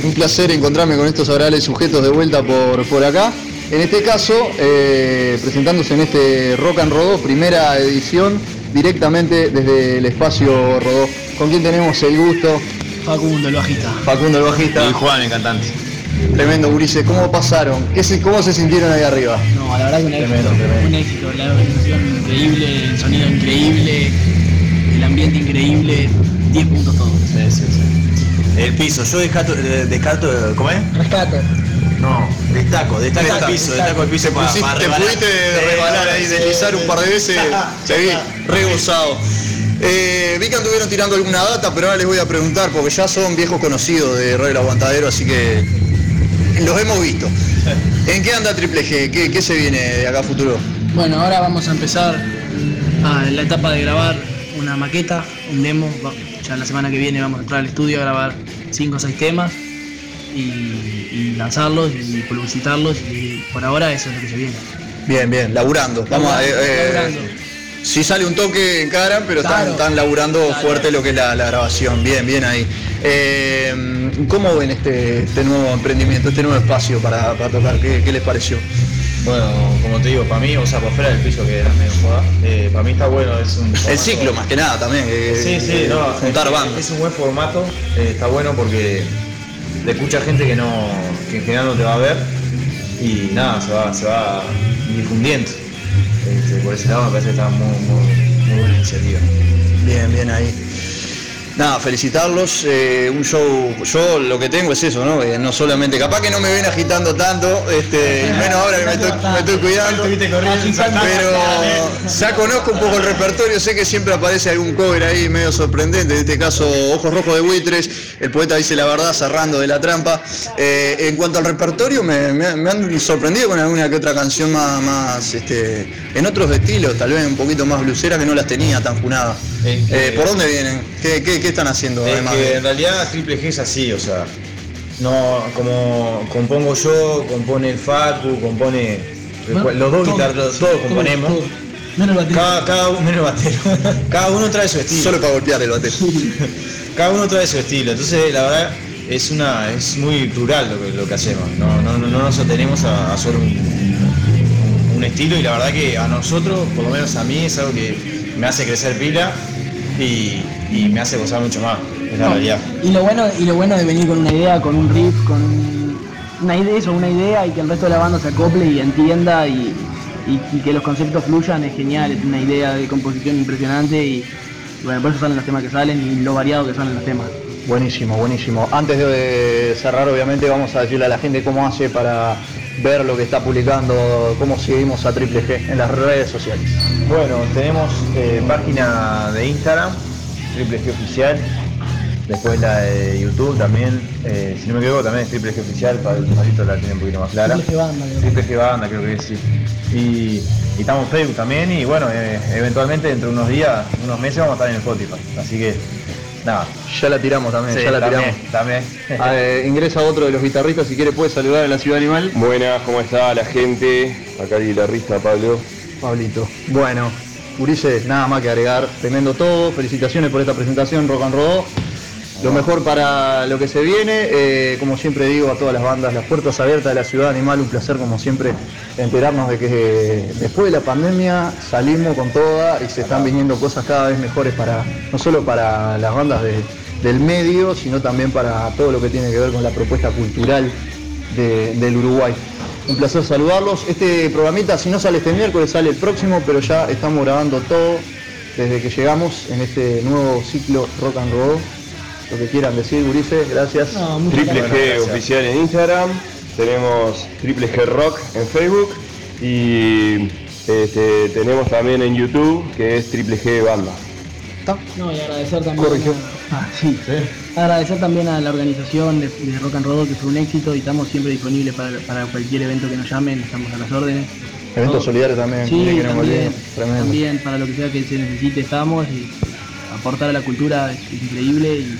Un placer encontrarme con estos adorables sujetos de vuelta por, por acá. En este caso, eh, presentándose en este Rock en Rodó, primera edición, directamente desde el Espacio Rodó. ¿Con quién tenemos el gusto? Facundo, el bajista. Facundo, el bajista. Y Juan, el cantante. Tremendo, Ulises. ¿Cómo pasaron? ¿Qué se, ¿Cómo se sintieron ahí arriba? No, la verdad que un tremendo, éxito. Tremendo. Un éxito, la organización increíble, el sonido increíble, el ambiente increíble, diez puntos todos. Sí, sí, sí. El piso, yo descarto, descarto, ¿cómo es? Rescato. No, destaco, destaco, destaco el piso, destaco, destaco el piso para, sí, para te rebalar. Pudiste rebalar ahí, sí, deslizar un par de veces, se vi regozado. Eh, vi que anduvieron tirando alguna data, pero ahora les voy a preguntar, porque ya son viejos conocidos de Radio El Aguantadero, así que los hemos visto. ¿En qué anda Triple G? ¿Qué, qué se viene de acá a futuro? Bueno, ahora vamos a empezar a la etapa de grabar una maqueta, un demo. Ya la semana que viene vamos a entrar al estudio a grabar cinco o seis temas y, y lanzarlos y publicitarlos, y por ahora eso es lo que se viene. Bien, bien, laburando. Vamos laburando, a, eh, laburando. Si sale un toque encaran, pero claro, están, están laburando claro, fuerte lo que es la, la grabación. Bien, bien ahí. Eh, ¿Cómo ven este, este nuevo emprendimiento, este nuevo espacio para, para tocar? ¿Qué, qué les pareció? Bueno, como te digo, para mí, o sea, para fuera del piso que era medio joda, eh, para mí está bueno, es un formato. El ciclo más que nada también, eh, sí, sí, eh, no, juntar es, bandas. Es un buen formato, eh, está bueno porque le escucha gente que no, que en general no te va a ver y nada, se va, se va difundiendo. Este, por ese lado me parece que está muy, muy, muy buena iniciativa. Bien, bien ahí. Nada, felicitarlos, eh, un show, yo lo que tengo es eso, ¿no? Eh, no solamente, capaz que no me ven agitando tanto, este, y menos ahora que me estoy, me estoy cuidando, pero ya conozco un poco el repertorio, sé que siempre aparece algún cover ahí medio sorprendente, en este caso Ojos Rojos de Buitres, El Poeta Dice la Verdad, Cerrando de la Trampa. Eh, en cuanto al repertorio, me, me, me han sorprendido con alguna que otra canción más, más este, en otros estilos, tal vez un poquito más blusera, que no las tenía tan funadas. Eh, ¿Por dónde vienen? ¿Qué, qué, qué están haciendo? Es además que en realidad Triple G es así, o sea, No, como compongo yo, compone el Facu, compone bueno, los dos guitarros, todos componemos. Todo, todo. Menos el batero. Cada, cada, menos el batero. Cada uno trae su estilo. Solo para golpear el batero. Cada uno trae su estilo. Entonces, la verdad, es una es muy plural lo que, lo que hacemos. No, no, no, no nos atenemos a, a solo un, un estilo, y la verdad que a nosotros, por lo menos a mí, es algo que me hace crecer pila y, y me hace gozar mucho más. Es la no, realidad. Y lo bueno, y lo bueno de venir con una idea, con un riff, con una idea, eso, una idea, y que el resto de la banda se acople y entienda y... Y, y que los conceptos fluyan es genial, es una idea de composición impresionante y, y bueno, por eso salen los temas que salen y lo variado que salen los temas. Buenísimo, buenísimo. Antes de cerrar, obviamente, vamos a decirle a la gente cómo hace para ver lo que está publicando, cómo seguimos a Triple G en las redes sociales. Bueno, tenemos eh, página de Instagram, Triple G Oficial, después la de YouTube también, eh, si no me equivoco también es Triple G Oficial, para el tomadito la tiene un poquito más clara. Triple G Banda, ¿verdad? Triple G Banda, creo que es, sí. Y, y estamos en Facebook también, y bueno, eh, eventualmente dentro de unos días, unos meses vamos a estar en el Spotify, así que nada. Ya la tiramos también, sí, ya la también, tiramos. También. A ver, ingresa otro de los guitarristas, si quiere puede saludar a la Ciudad Animal. Buenas, ¿cómo está la gente? Acá el guitarrista Pablo. Pablito. Bueno, Ulises, nada más que agregar, tremendo todo, felicitaciones por esta presentación, Rock en Rodó. Lo mejor para lo que se viene, eh, como siempre digo a todas las bandas, las puertas abiertas de la Ciudad Animal, un placer como siempre enterarnos de que eh, después de la pandemia salimos con toda y se están viniendo cosas cada vez mejores para, no solo para las bandas de, del medio, sino también para todo lo que tiene que ver con la propuesta cultural de, del Uruguay. Un placer saludarlos. Este programita, si no sale este miércoles, sale el próximo, pero ya estamos grabando todo desde que llegamos en este nuevo ciclo Rock en Rodó. Lo que quieran decir, Ulises, gracias. No, Triple G gracias. Oficial en Instagram, tenemos Triple G Rock en Facebook y este, tenemos también en YouTube que es Triple G Banda. No, y agradecer también, a, ah, sí, sí. agradecer también a la organización de, de Rock en Rodó, que fue un éxito y estamos siempre disponibles para, para cualquier evento que nos llamen, estamos a las órdenes. Eventos no. solidarios también, sí, que queremos también, tremendo. También para lo que sea que se necesite estamos y aportar a la cultura es, es increíble y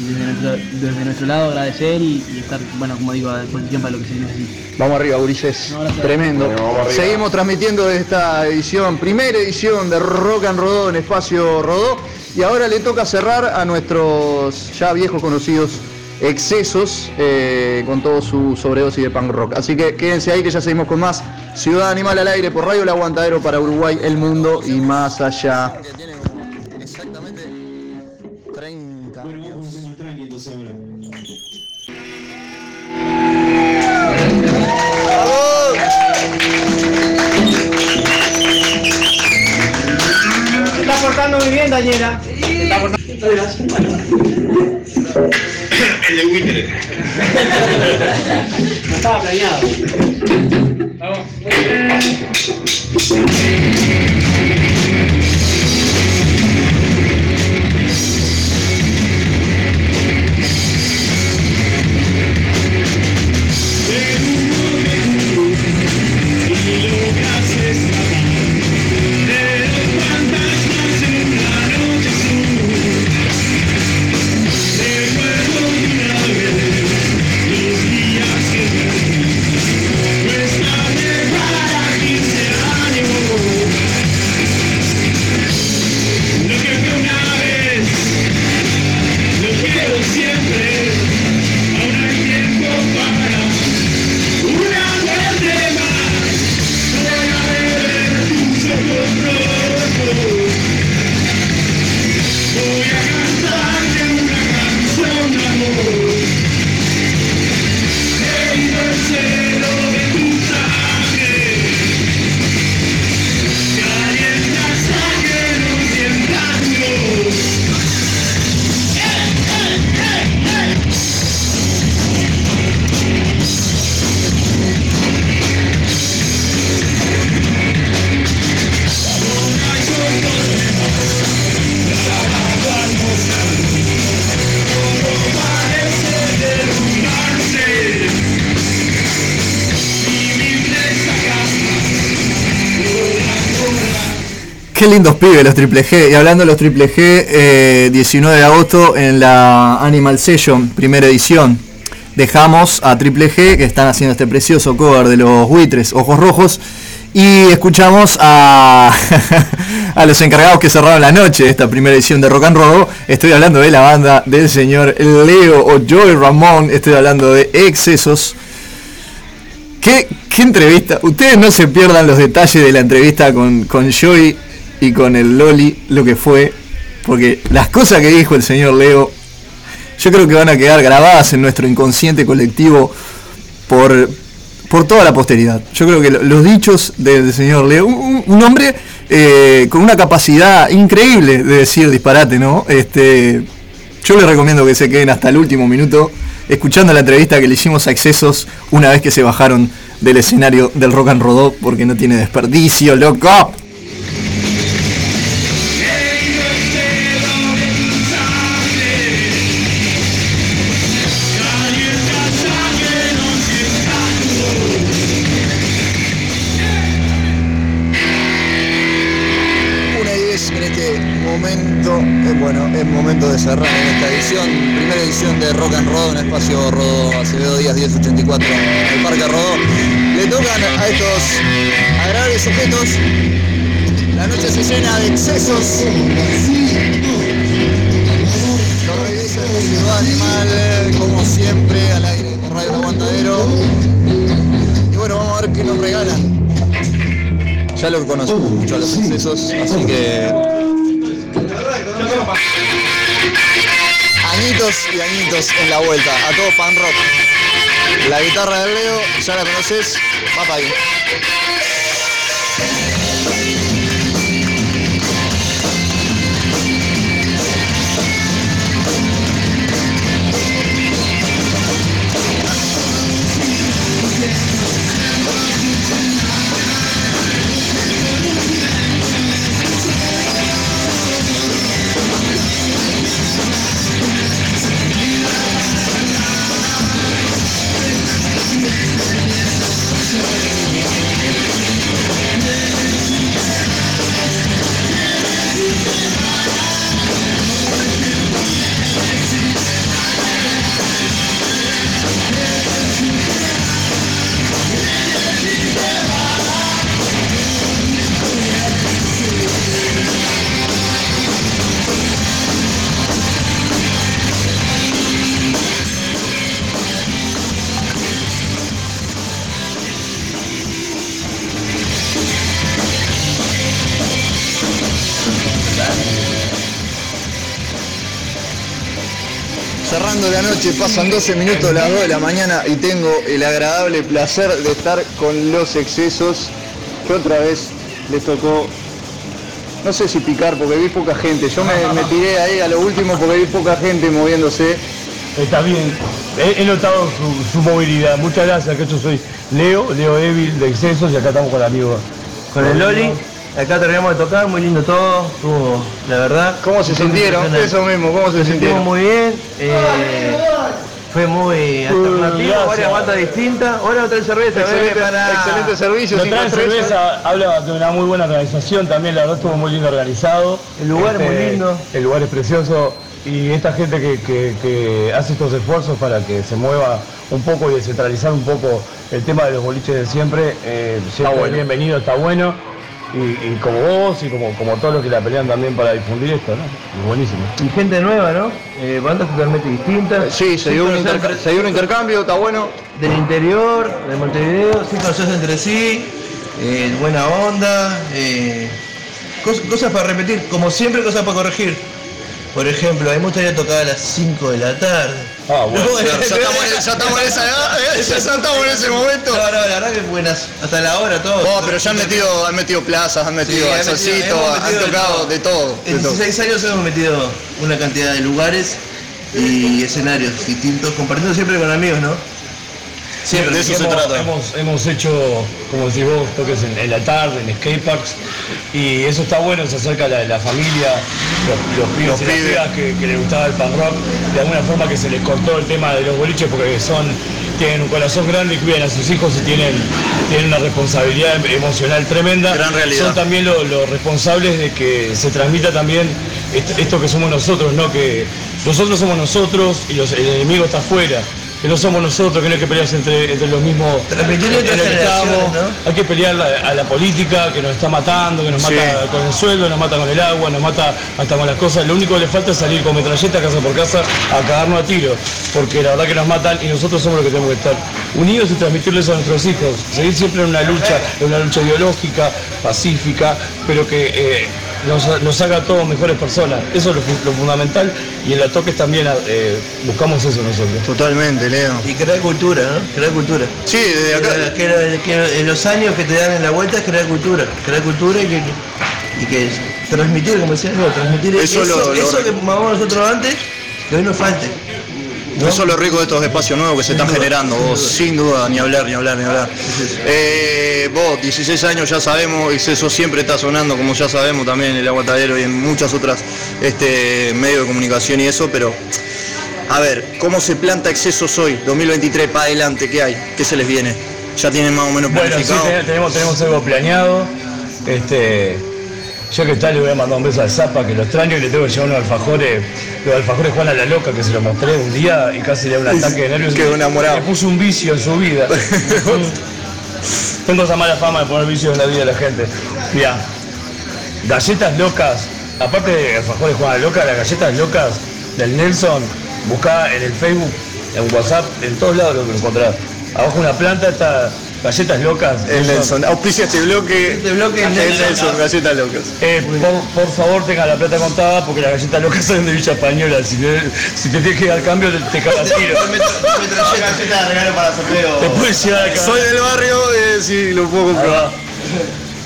Desde nuestro, desde nuestro lado agradecer y, y estar, bueno, como digo, a disposición para lo que se necesite. Vamos arriba, Ulises. No, tremendo. Bueno, seguimos transmitiendo de esta edición, primera edición de Rock en Rodó en Espacio Rodó. Y ahora le toca cerrar a nuestros ya viejos conocidos Excesos eh, con todo su sobredosis de punk rock. Así que quédense ahí que ya seguimos con más Ciudad Animal al aire por Radio El Aguantadero para Uruguay, el mundo y más allá. Vivienda llena. Sí. El de Winter. No estaba planeado. Vamos. Qué lindos pibes los Triple G. Y hablando de los Triple G, eh, diecinueve de agosto en la Animal Session, primera edición. dejamos a Triple G, que están haciendo este precioso cover de Los Buitres, Ojos Rojos, y escuchamos a, a los encargados que cerraron la noche esta primera edición de Rock en Rodó. Estoy hablando de la banda del señor Leo o Joey Ramón, estoy hablando de Excesos. ¿Qué, qué entrevista? Ustedes no se pierdan los detalles de la entrevista con, con Joey y con el Loli, lo que fue, porque las cosas que dijo el señor Leo, yo creo que van a quedar grabadas en nuestro inconsciente colectivo por, por toda la posteridad. Yo creo que los dichos del señor Leo, un, un hombre eh, con una capacidad increíble de decir disparate, ¿no? Este, yo les recomiendo que se queden hasta el último minuto escuchando la entrevista que le hicimos a Excesos una vez que se bajaron del escenario del Rock en Rodó, porque no tiene desperdicio, loco. Cerrar en esta edición, primera edición de Rock en Rodó en Espacio Rodó, Acevedo Díaz diez ochenta y cuatro, en el Parque Rodó. Le tocan a estos agradables sujetos. La noche se llena de excesos. Lo regresa de Ciudad Animal, como siempre, al aire por Radio El Aguantadero. Y bueno, vamos a ver qué nos regalan. Ya lo conozco mucho a los excesos, así que... añitos y añitos en la vuelta, a todo fan rock. La guitarra de Leo, ya la conoces, va para ahí. Pasan doce minutos las dos de la mañana y tengo el agradable placer de estar con los excesos, que otra vez les tocó, no sé si picar porque vi poca gente. Yo me, me tiré ahí a lo último porque vi poca gente moviéndose. Está bien, he, he notado su, su movilidad. Muchas gracias, que yo soy Leo, Leo Evil de Excesos, y acá estamos con el amigo, con el Loli. Acá terminamos de tocar, muy lindo todo, uh, la verdad. ¿Cómo se sintieron? Eso mismo, ¿cómo se sintieron? Muy bien, eh, fue muy alternativo, uh, varias bandas distintas. Ahora otra cerveza, excelente, para... excelente servicio. Otra cerveza habla de una muy buena organización también, la verdad estuvo muy lindo organizado. El lugar este, es muy lindo. El lugar es precioso y esta gente que, que, que hace estos esfuerzos para que se mueva un poco y descentralizar un poco el tema de los boliches de siempre, eh, siempre está bueno. Bienvenido, está bueno. Y, y como vos y como, como todos los que la pelean también para difundir esto, ¿no? Es buenísimo. Y gente nueva, ¿no? Eh, bandas totalmente distintas. Sí, se dio un, interca- se dio un intercambio, está bueno. Del interior, de Montevideo, sí, conocerse entre sí, eh, buena onda, eh, cos- cosas para repetir, como siempre cosas para corregir. Por ejemplo, hay mucha que tocaba a las cinco de la tarde. Ah, bueno. No, ya, ya, estamos, ya, estamos en esa, ya, ya estamos en ese momento. No, no, la verdad que buenas. Hasta la hora todo. No, pero ya han metido, han metido plazas, han metido sí, exorcitos, han, han tocado de todo. En dieciséis años hemos metido una cantidad de lugares y escenarios distintos, compartiendo siempre con amigos, ¿no? Siempre, de eso hemos, se trata. Hemos, hemos hecho, como si vos toques en, en la tarde, en skateparks, y eso está bueno, se acerca a la, la familia, los, los pibes los y las pibas que, que les gustaba el punk rock, de alguna forma que se les cortó el tema de los boliches porque son, tienen un corazón grande y cuidan a sus hijos y tienen, tienen una responsabilidad emocional tremenda. Gran realidad. Son también los lo responsables de que se transmita también esto, esto que somos nosotros, ¿no? Que nosotros somos nosotros y los, el enemigo está afuera. que no somos nosotros, que no hay que pelearse entre, entre los mismos. Hay que pelear a la política que nos está matando, que nos mata sí. con el sueldo, nos mata con el agua, nos mata hasta con las cosas. Lo único que le falta es salir con metralleta casa por casa a cagarnos a tiro, porque la verdad que nos matan y nosotros somos los que tenemos que estar unidos y transmitirles a nuestros hijos. Seguir siempre en una lucha, en una lucha ideológica, pacífica, pero que eh, nos, nos haga a todos mejores personas. Eso es lo, lo fundamental, y en la toques también eh, buscamos eso nosotros. Totalmente, Leo. Y crear cultura, ¿no? Crear cultura. Sí, desde acá. Que, que, que en los años que te dan en la vuelta es crear cultura. Crear cultura y que, y que transmitir, como decías, no, transmitir eso, eso, lo, eso lo... que mamamos nosotros antes, que hoy nos falte. ¿No? Eso es lo rico de estos espacios nuevos que se sin están duda, generando, sin, vos, duda. sin duda, ni hablar, ni hablar, ni hablar. Eh, vos, dieciséis años, ya sabemos, Excesos siempre está sonando, como ya sabemos también en El Aguantadero y en muchas otras este, medios de comunicación y eso, pero a ver, ¿cómo se planta Excesos hoy, dos mil veintitrés, para adelante? ¿Qué hay? ¿Qué se les viene? ¿Ya tienen más o menos planificado? Bueno, sí, tenemos, tenemos algo planeado, este... Yo que tal le voy a mandar un beso al Zapa, que lo extraño, y le tengo que llevar unos alfajores, los alfajores Juan a la loca, que se lo mostré un día y casi le da un ataque de nervios. Quedó enamorado. Le puso un vicio en su vida. Tengo esa mala fama de poner vicios en la vida de la gente. Mira, galletas locas, aparte de alfajores Juan a la loca, las galletas locas del Nelson, buscá en el Facebook, en WhatsApp, en todos lados lo encontrás. Abajo una planta está... Galletas locas. El Nelson. Auspicia este bloque. Este bloque es Nelson. Nelson, galletas locas. Eh, por, por favor, tenga la plata contada, porque las galletas locas salen de Villa Española. Si, si te tienes que dar cambio, te, te cagas tiro. me, me traje galletas de regalo para sorteo. Te puedes llegar acá. Soy del barrio, eh, sí, lo puedo comprobar.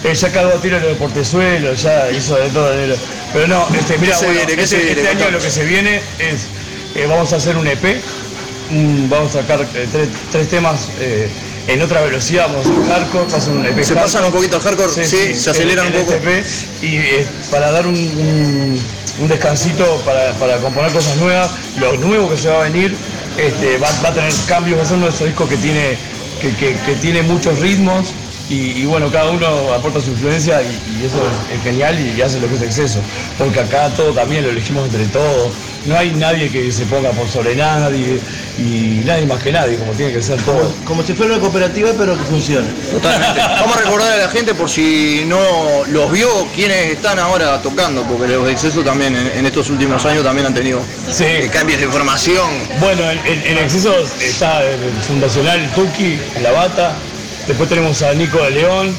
Eh, ya cagó a tiro en el portezuelo, ya hizo de todo. De lo... Pero no, este, mira, bueno, este, este, este año lo que se viene es, eh, vamos a hacer un E P, um, vamos a sacar eh, tres, tres temas. Eh, En otra velocidad, vamos a hardcore, pasan un E P. Se pasan un poquito al hardcore, sí, sí, sí, se aceleran el, el un poco. E P, y eh, para dar un, un, un descansito para, para componer cosas nuevas, lo nuevo que se va a venir, este, va, va a tener cambios, va a ser nuestro disco que tiene, que, que, que tiene muchos ritmos y, y bueno, cada uno aporta su influencia y, y eso es, es genial y hace lo que es Exceso. Porque acá todo también lo elegimos entre todos. No hay nadie que se ponga por sobre nadie y nadie más que nadie, como tiene que ser todo. Como, como si fuera una cooperativa, pero que funcione. Totalmente. Vamos a recordar a la gente, por si no los vio, quienes están ahora tocando, porque los Excesos también en, en estos últimos años también han tenido sí. eh, cambios de formación. Bueno, en, en, en Excesos está el fundacional Tuki, la bata. Después tenemos a Nico de León.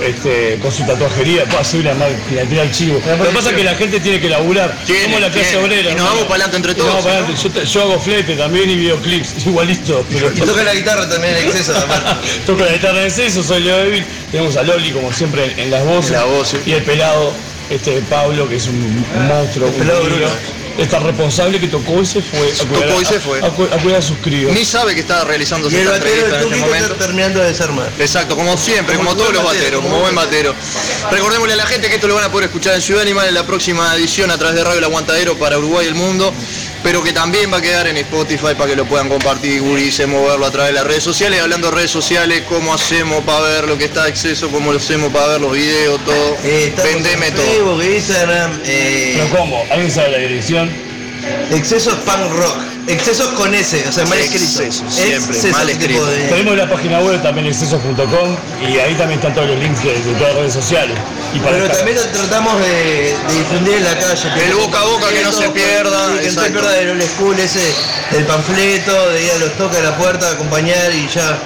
Este, con su tatuajería, puedo hacer una máquina al chivo. Lo que pasa es que la gente tiene que laburar. Somos la clase obrera. Y nos vamos para adelante entre todos. ¿No? Adelante. Yo, yo hago flete también y videoclips, igualito. Pero... Y toca la guitarra también en Exceso. Toca la guitarra en Exceso, soy Leo Evil. Tenemos a Loli, como siempre, en, en las voces. La voz, sí. Y el pelado, este Pablo, que es un, un monstruo. El un pelado Bruno. Está responsable que tocó y se fue. A cuidar, tocó y se fue. A, a, a cuidar sus críos. Ni sabe que está realizando su entrevista en este momento. Terminando de desarmar. Exacto, como siempre, como, como todos los bateros, como buen batero. Recordémosle a la gente que esto lo van a poder escuchar en Ciudad Animal en la próxima edición a través de Radio El Aguantadero para Uruguay y el mundo, pero que también va a quedar en Spotify para que lo puedan compartir, gurises, moverlo a través de las redes sociales. Hablando de redes sociales, cómo hacemos para ver lo que está de Exceso, cómo lo hacemos para ver los videos, todo. Eh, Vendeme todo. Facebook, Instagram, eh... Pero ¿cómo? ¿Alguien sabe la dirección? Excesos Punk Rock, Excesos con S, o sea, mal escrito. Excesos, siempre, Excesos, mal escrito. De... Tenemos la página web también, excesos punto com, y ahí también están todos los links de, de todas las redes sociales. Y para Pero también tratamos de, de difundir en la calle. El boca a boca que no se pierda. Que no se pierda del old school ese, del panfleto, de ir a los toques a la puerta, acompañar y ya...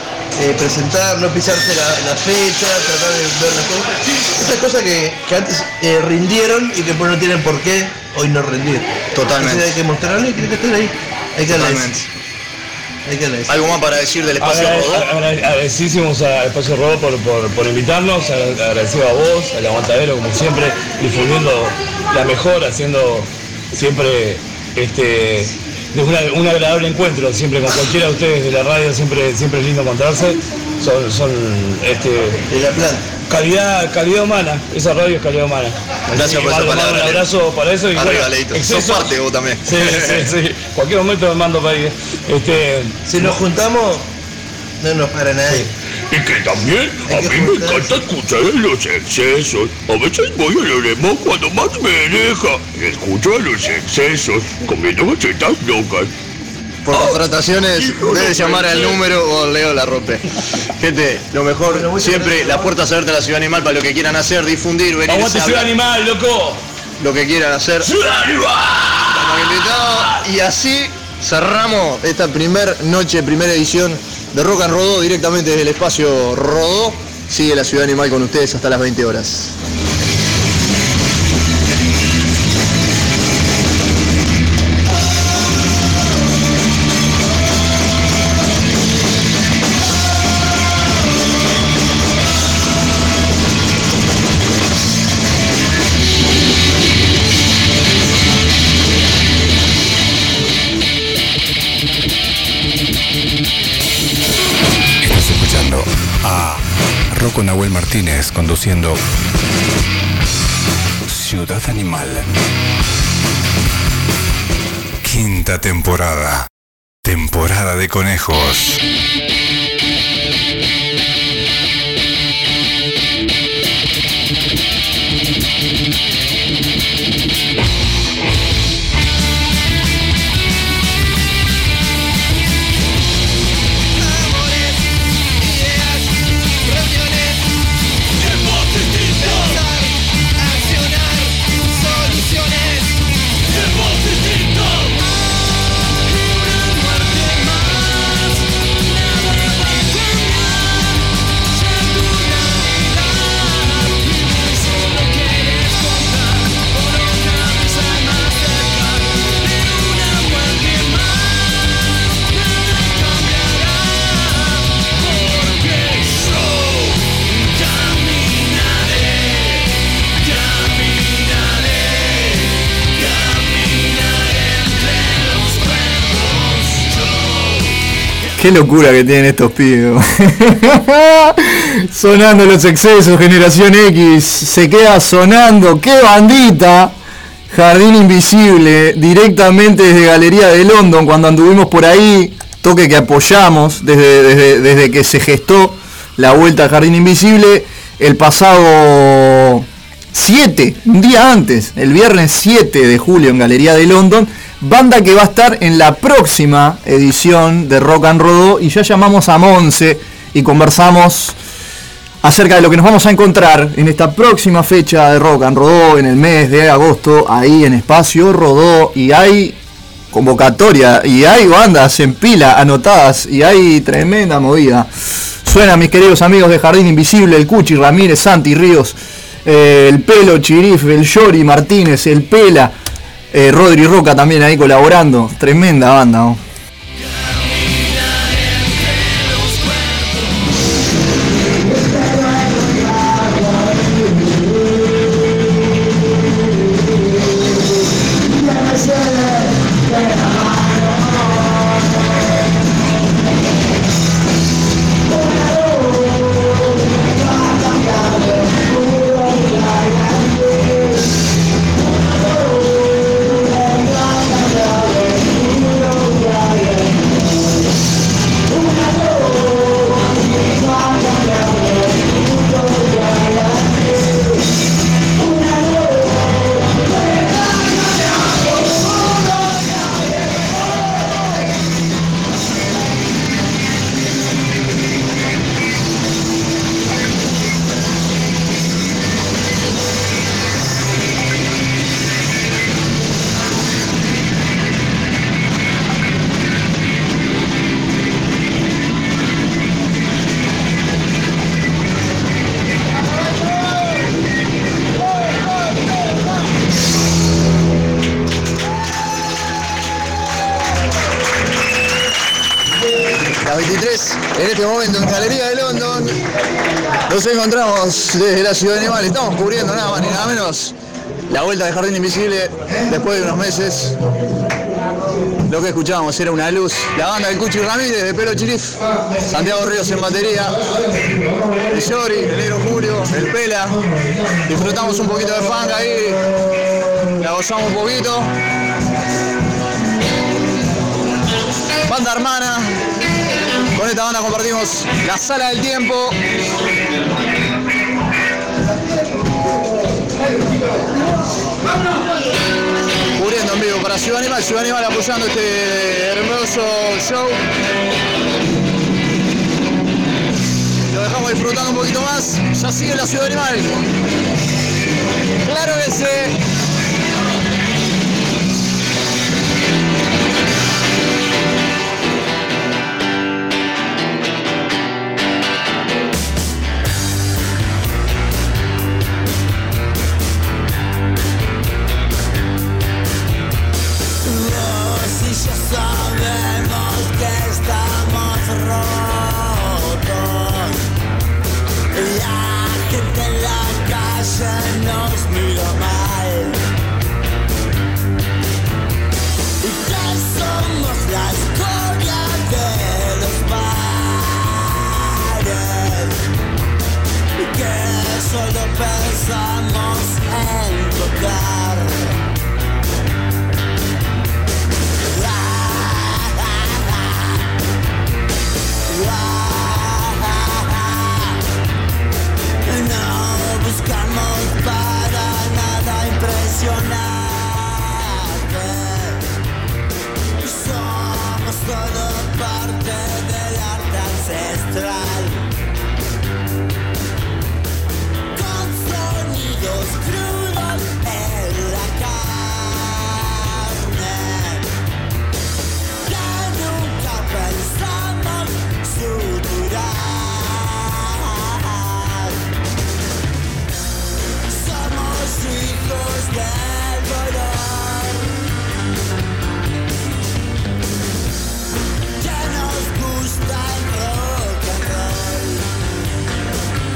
Eh, presentar, no pisarse la, la fecha, tratar de ver las cosas. Esas cosas que, que antes eh, rindieron y que pues no tienen por qué hoy no rendir. Totalmente. Entonces hay que mostrarlo y tiene que estar ahí. Hay que Totalmente. Hay que agradecer. ¿Algo más para decir del Espacio Rodó? Agradecísimos a Espacio Rodó por, por, por invitarnos, agradecido a vos, al Aguantadero, como siempre, difundiendo la mejor, haciendo siempre este... Es una, un agradable encuentro siempre con cualquiera de ustedes de la radio, siempre, siempre es lindo encontrarse. Son, son este, de la planta. Calidad, calidad humana, esa radio es calidad humana. Gracias por esa palabra. Un abrazo para eso y arriba, Leito. Sos parte vos también. Sí, sí, sí. Cualquier momento me mando para ir. Este, si nos juntamos, no nos para nadie. Sí. Y que también a mí me encanta escuchar los Excesos. A veces voy a lo demás cuando más me deja. Escucho a los Excesos comiendo galletas locas. Por contrataciones debes llamar al número o Leo la rompe. Gente, lo mejor siempre, las puertas abiertas a la Ciudad Animal para lo que quieran hacer, difundir, venir. ¡Aguante Ciudad Animal, loco! Lo que quieran hacer. ¡Ciudad Animal! Y así cerramos esta primer noche, primera edición de Rock en Rodó, directamente desde el Espacio Rodó. Sigue la Ciudad Animal con ustedes hasta las veinte horas. Con Nahuel Martínez conduciendo Ciudad Animal, quinta temporada, temporada de conejos. Qué locura que tienen estos pibes. Sonando los excesos, Generación X, se queda sonando. ¡Qué bandita! Jardín Invisible, directamente desde Galería de London, cuando anduvimos por ahí, toque que apoyamos desde, desde, desde que se gestó la vuelta al Jardín Invisible, el pasado siete, un día antes, el viernes siete de julio en Galería de London. Banda que va a estar en la próxima edición de Rock en Rodó. Y ya llamamos a Monse y conversamos acerca de lo que nos vamos a encontrar en esta próxima fecha de Rock en Rodó, en el mes de agosto, ahí en Espacio Rodó. Y hay convocatoria, y hay bandas en pila anotadas, y hay tremenda movida. Suena, mis queridos amigos de Jardín Invisible, el Cuchi Ramírez, Santi Ríos, eh, el Pelo Chirif, el Yori Martínez, el Pela, Eh, Rodri Roca también ahí colaborando. Tremenda banda, ¿no? Desde la Ciudad Animal estamos cubriendo nada más ni nada menos la vuelta de Jardín Invisible después de unos meses. Lo que escuchábamos era una luz. La banda del Cuchi Ramírez, de Pelo Chirif, Santiago Ríos en batería, el Yori, el Negro Julio, el Pela. Disfrutamos un poquito de funk ahí, la gozamos un poquito. Banda hermana, con esta banda compartimos la sala del tiempo. Cubriendo en vivo para para Ciudad Animal, Ciudad Animal apoyando este hermoso show. Lo dejamos disfrutando un poquito más, ya sigue la Ciudad Animal. Claro que sí. Solo pensamos en tocar. Ah, ah, ah. Ah, ah, ah. No buscamos para nada impresionante. Somos solo parte del arte ancestral. Los crudos en la carne ya nunca pensamos suturar. Somos hijos del dolor que nos gusta el rock and roll. Somos hijos del dolor, que nos gusta el rock and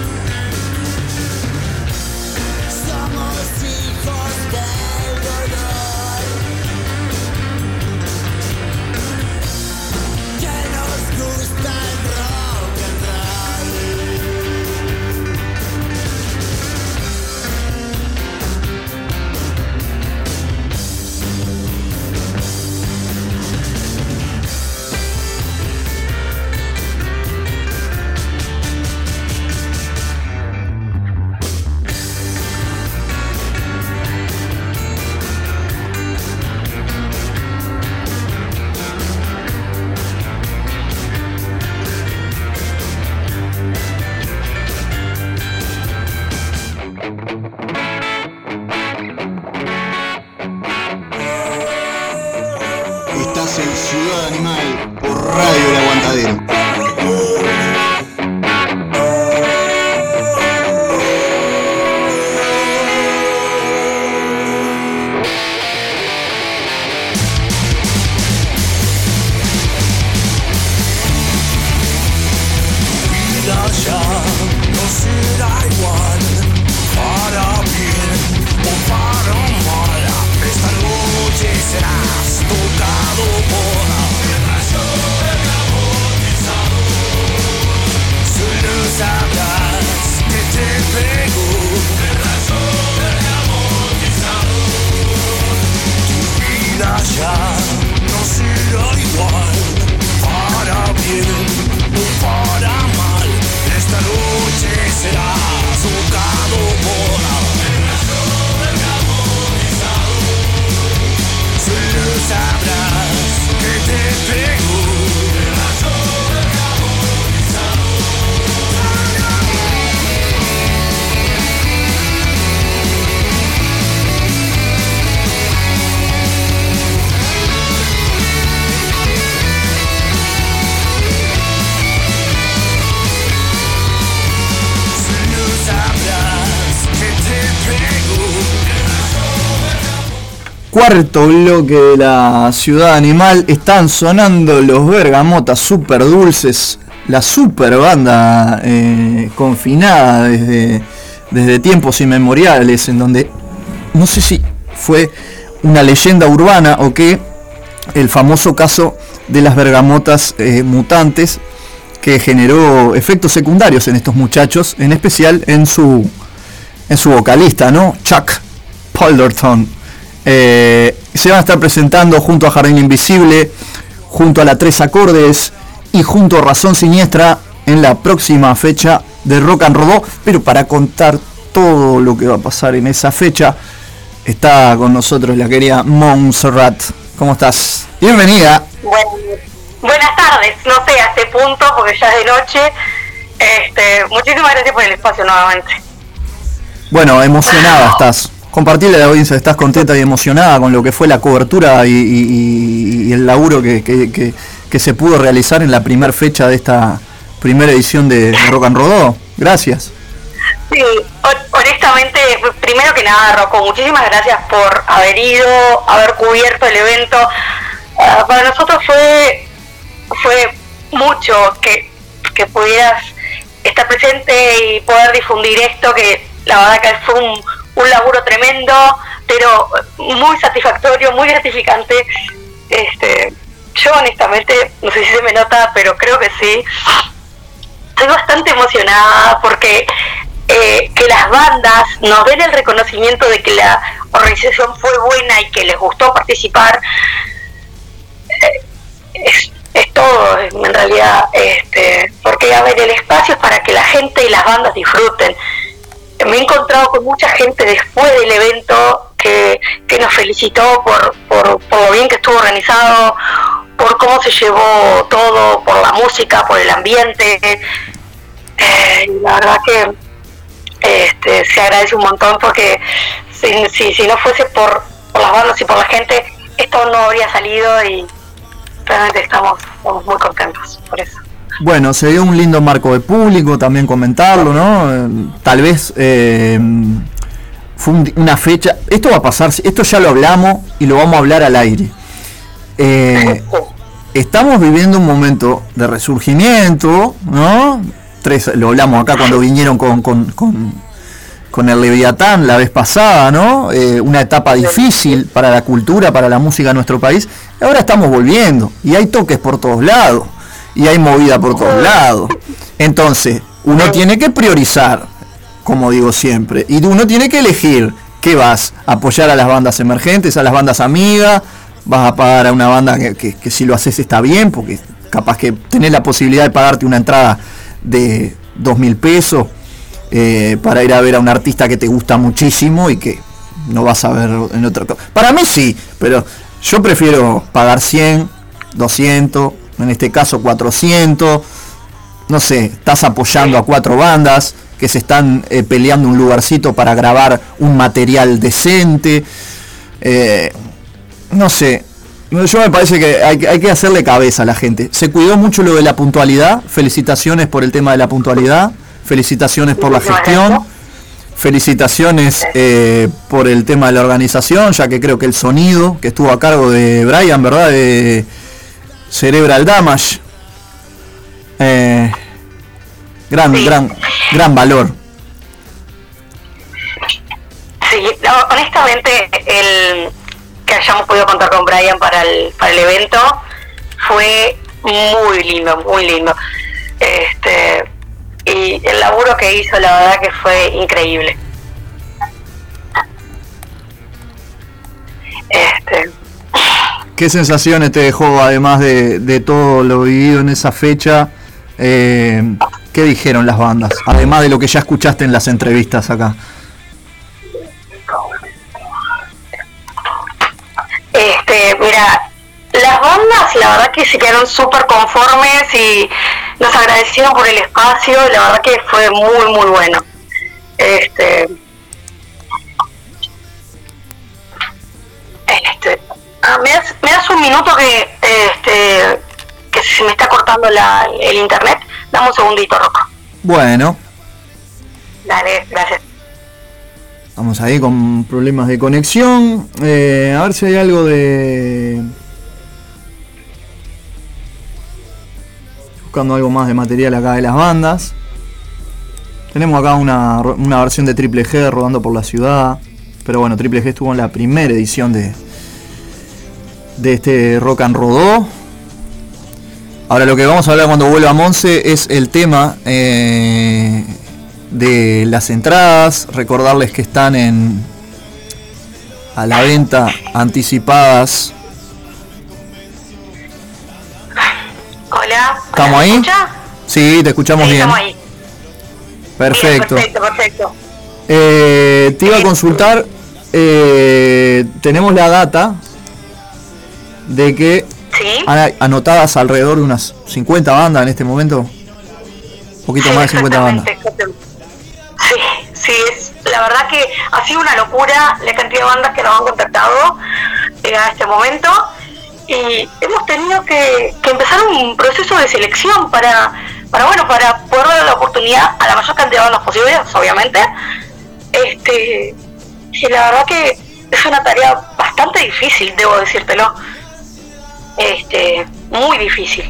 Cuarto bloque de la Ciudad Animal. Están sonando los Bergamotas, super dulces, la super banda eh, confinada desde, desde tiempos inmemoriales, en donde no sé si fue una leyenda urbana o qué, el famoso caso de las bergamotas eh, mutantes, que generó efectos secundarios en estos muchachos, en especial en su, en su vocalista, ¿no? Chuck Polderton. Eh, se van a estar presentando junto a Jardín Invisible, junto a la Tres Acordes y junto a Razón Siniestra en la próxima fecha de Rock en Rodó. Pero para contar todo lo que va a pasar en esa fecha, Está con nosotros la querida Montserrat. ¿Cómo estás? Bienvenida. Bueno, buenas tardes, no sé a este punto porque ya es de noche. Este, muchísimas gracias por el espacio nuevamente. Bueno, emocionada estás. Compartirle a la audiencia, estás contenta y emocionada con lo que fue la cobertura y, y, y el laburo que, que, que, que se pudo realizar en la primera fecha de esta primera edición de Rock en Rodó. Gracias. Sí, honestamente, primero que nada, Rocko, muchísimas gracias por haber ido, haber cubierto el evento. Uh, para nosotros fue fue mucho que, que pudieras estar presente y poder difundir esto, que la verdad que fue un, un laburo tremendo, pero muy satisfactorio, muy gratificante. Este, yo honestamente, no sé si se me nota, pero creo que sí, estoy bastante emocionada porque... Eh, que las bandas nos den el reconocimiento de que la organización fue buena y que les gustó participar, eh, es, es todo en realidad, este, porque a ver, el espacio es para que la gente y las bandas disfruten. Me he encontrado con mucha gente después del evento que, que nos felicitó por, por, por lo bien que estuvo organizado, por cómo se llevó todo, por la música, por el ambiente. Eh, la verdad que Este, se agradece un montón, porque si, si, si no fuese por, por las bandas y por la gente, esto no habría salido, y realmente estamos, estamos muy contentos por eso. Bueno, se dio un lindo marco de público, también comentarlo, ¿no? Tal vez eh, fue un, una fecha, esto va a pasar, esto ya lo hablamos y lo vamos a hablar al aire. Eh, estamos viviendo un momento de resurgimiento, ¿no? Tres, lo hablamos acá cuando vinieron con con, con, con el Leviatán la vez pasada, ¿no? Eh, una etapa difícil para la cultura, para la música de nuestro país. Ahora estamos volviendo y hay toques por todos lados y hay movida por todos lados. Entonces, uno tiene que priorizar, como digo siempre, y uno tiene que elegir qué vas a apoyar: a las bandas emergentes, a las bandas amigas, vas a pagar a una banda que, que, que si lo haces está bien, porque capaz que tenés la posibilidad de pagarte una entrada de dos mil pesos eh, para ir a ver a un artista que te gusta muchísimo y que no vas a ver en otro. Para mí sí, pero yo prefiero pagar cien, doscientos, en este caso cuatrocientos. No sé, estás apoyando a cuatro bandas que se están eh, peleando un lugarcito para grabar un material decente. Eh, no sé. Yo me parece que hay, hay que hacerle cabeza a la gente. Se cuidó mucho lo de la puntualidad. Felicitaciones por el tema de la puntualidad. Felicitaciones por la gestión. Felicitaciones eh, por el tema de la organización, ya que creo que el sonido que estuvo a cargo de Brian, ¿verdad? De Cerebral Damage. Eh, gran, sí. gran, gran valor. Sí, no, honestamente el... que hayamos podido contar con Brian para el para el evento fue muy lindo, muy lindo. Este, y el laburo que hizo, la verdad que fue increíble. Este. ¿Qué sensaciones te dejó, además de, de todo lo vivido en esa fecha? Eh, ¿Qué dijeron las bandas? Además de lo que ya escuchaste en las entrevistas acá. Este, mira, las bandas la verdad que se quedaron súper conformes y nos agradecieron por el espacio. La verdad que fue muy muy bueno. Este, este, ah, ¿me das, me das un minuto que este que se me está cortando la, el internet? Dame un segundito, Rocko. Bueno. Dale, gracias. Estamos ahí con problemas de conexión. Eh, a ver si hay algo de... Buscando algo más de material acá de las bandas. Tenemos acá una, una versión de Triple G rodando por la ciudad. Pero bueno, Triple G estuvo en la primera edición de, de este Rock en Rodó. Ahora lo que vamos a hablar cuando vuelva a Monse es el tema... Eh, de las entradas. Recordarles que están en a la venta anticipadas. Hola, ¿estamos ahí? ¿Escucha? Sí, te escuchamos, sí, bien. Estamos ahí. Perfecto. Bien, perfecto, perfecto. Eh, te iba a consultar eh, tenemos la data de que ¿sí? han anotadas alrededor de unas cincuenta bandas en este momento, un poquito sí, más de cincuenta bandas. Sí, sí, es, la verdad que ha sido una locura la cantidad de bandas que nos han contactado eh, a este momento, y hemos tenido que, que empezar un proceso de selección para, para bueno, para poder dar la oportunidad a la mayor cantidad de bandas posibles, obviamente. Este, y la verdad que es una tarea bastante difícil, debo decírtelo, este, muy difícil.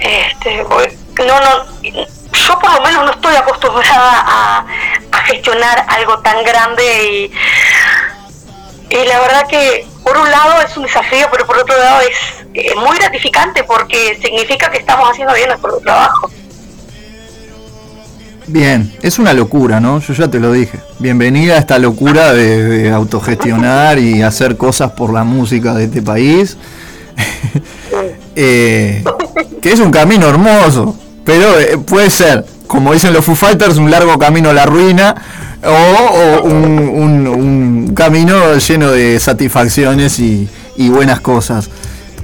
Este, no, no, yo por lo menos no estoy acostumbrada a, a gestionar algo tan grande, y, y la verdad que por un lado es un desafío, pero por otro lado es eh, muy gratificante, porque significa que estamos haciendo bien nuestro trabajo. Bien, es una locura, ¿no? Yo ya te lo dije. Bienvenida a esta locura de, de autogestionar y hacer cosas por la música de este país. eh, que es un camino hermoso, pero eh, puede ser, como dicen los Foo Fighters, un largo camino a la ruina, o, o un, un, un camino lleno de satisfacciones y, y buenas cosas.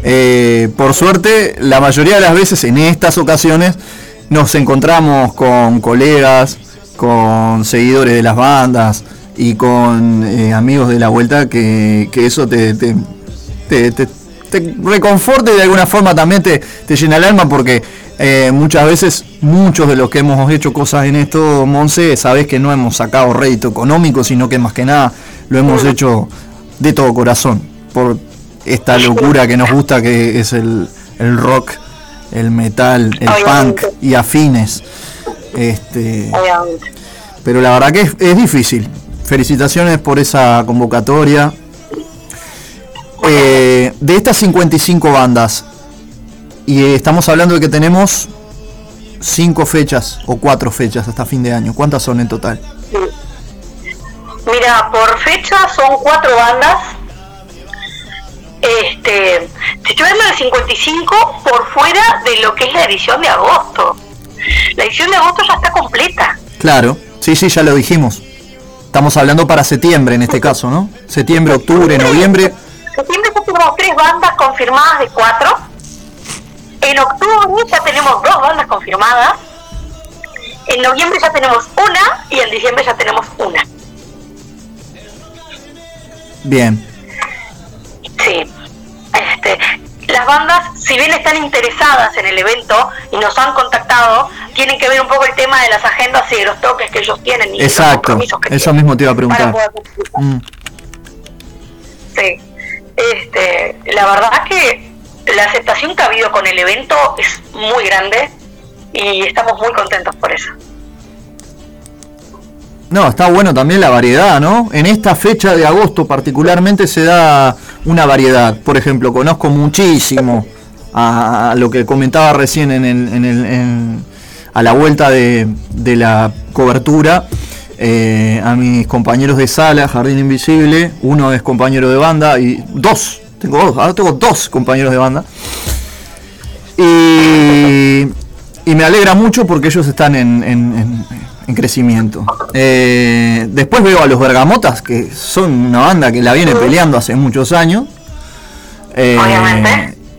Eh, por suerte, la mayoría de las veces en estas ocasiones nos encontramos con colegas, con seguidores de las bandas y con eh, amigos de la vuelta, que, que eso te, te, te, te, te reconforta y de alguna forma también te, te llena el alma, porque eh, muchas veces, muchos de los que hemos hecho cosas en esto, Monse, sabés que no hemos sacado rédito económico, sino que más que nada lo hemos hecho de todo corazón, por esta locura que nos gusta, que es el, el rock, el metal, el obviamente, punk y afines. Este, obviamente. Pero la verdad que es, es difícil. Felicitaciones por esa convocatoria. Eh, de estas cincuenta y cinco bandas, y estamos hablando de que tenemos cinco fechas o cuatro fechas hasta fin de año. ¿Cuántas son en total? Mira, por fecha son cuatro bandas. Este, te estoy hablando de cincuenta y cinco por fuera de lo que es la edición de agosto. La edición de agosto ya está completa. Claro, sí, sí, ya lo dijimos. Estamos hablando para septiembre en este caso, ¿no? Septiembre, octubre, noviembre. Septiembre ya tenemos tres bandas confirmadas de cuatro. En octubre ya tenemos dos bandas confirmadas. En noviembre ya tenemos una, y en diciembre ya tenemos una. Bien. Sí, este, las bandas, si bien están interesadas en el evento y nos han contactado, tienen que ver un poco el tema de las agendas y de los toques que ellos tienen. Y exacto, los compromisos que eso tienen, mismo te iba a preguntar. Mm. Sí, este, la verdad es que la aceptación que ha habido con el evento es muy grande y estamos muy contentos por eso. No, está bueno también la variedad, ¿no? En esta fecha de agosto particularmente se da una variedad. Por ejemplo, conozco muchísimo a lo que comentaba recién en el, en el, en, a la vuelta de, de la cobertura, eh, a mis compañeros de sala, Jardín Invisible. Uno es compañero de banda y dos, tengo dos, ahora tengo dos compañeros de banda. Y, y me alegra mucho porque ellos están en... en, en en crecimiento. Eh, después veo a los Bergamotas, que son una banda que la viene peleando hace muchos años. Eh,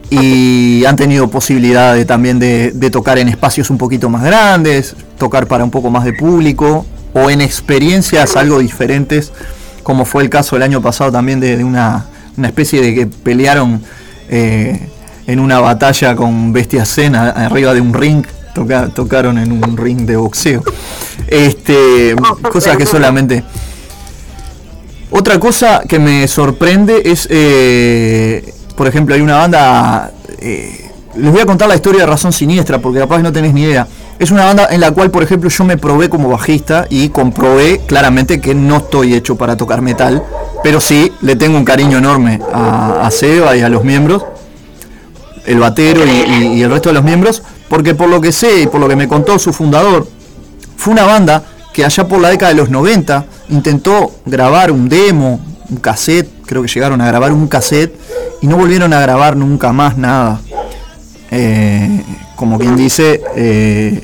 y han tenido posibilidad de, también de, de tocar en espacios un poquito más grandes, tocar para un poco más de público, o en experiencias algo diferentes, como fue el caso el año pasado también de, de una, una especie de que pelearon eh, en una batalla con Bestia Cena arriba de un ring. Toca, tocaron en un ring de boxeo. Este, cosas que solamente... Otra cosa que me sorprende es, eh, por ejemplo, hay una banda... Eh, les voy a contar la historia de Razón Siniestra, porque capaz no tenés ni idea. Es una banda en la cual, por ejemplo, yo me probé como bajista y comprobé claramente que no estoy hecho para tocar metal, pero sí le tengo un cariño enorme a, a Seba y a los miembros, el batero y, y, y el resto de los miembros, porque por lo que sé y por lo que me contó su fundador, fue una banda que allá por la década de los noventa intentó grabar un demo, un cassette, creo que llegaron a grabar un cassette y no volvieron a grabar nunca más nada. Eh, como quien dice, eh,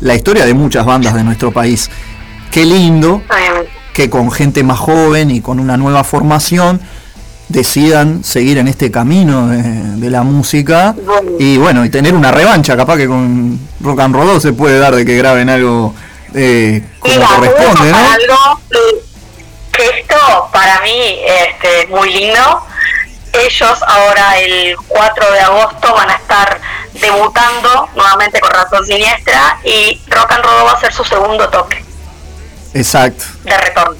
la historia de muchas bandas de nuestro país. Qué lindo que con gente más joven y con una nueva formación decidan seguir en este camino de, de la música, bueno. y bueno, y tener una revancha, capaz que con Rock en Rodó se puede dar de que graben algo eh, como Mira, corresponde, ¿no? Algo que esto para mí este, es muy lindo. Ellos ahora el cuatro de agosto van a estar debutando nuevamente con Razón Siniestra y Rock en Rodó va a ser su segundo toque. Exacto. De retorno.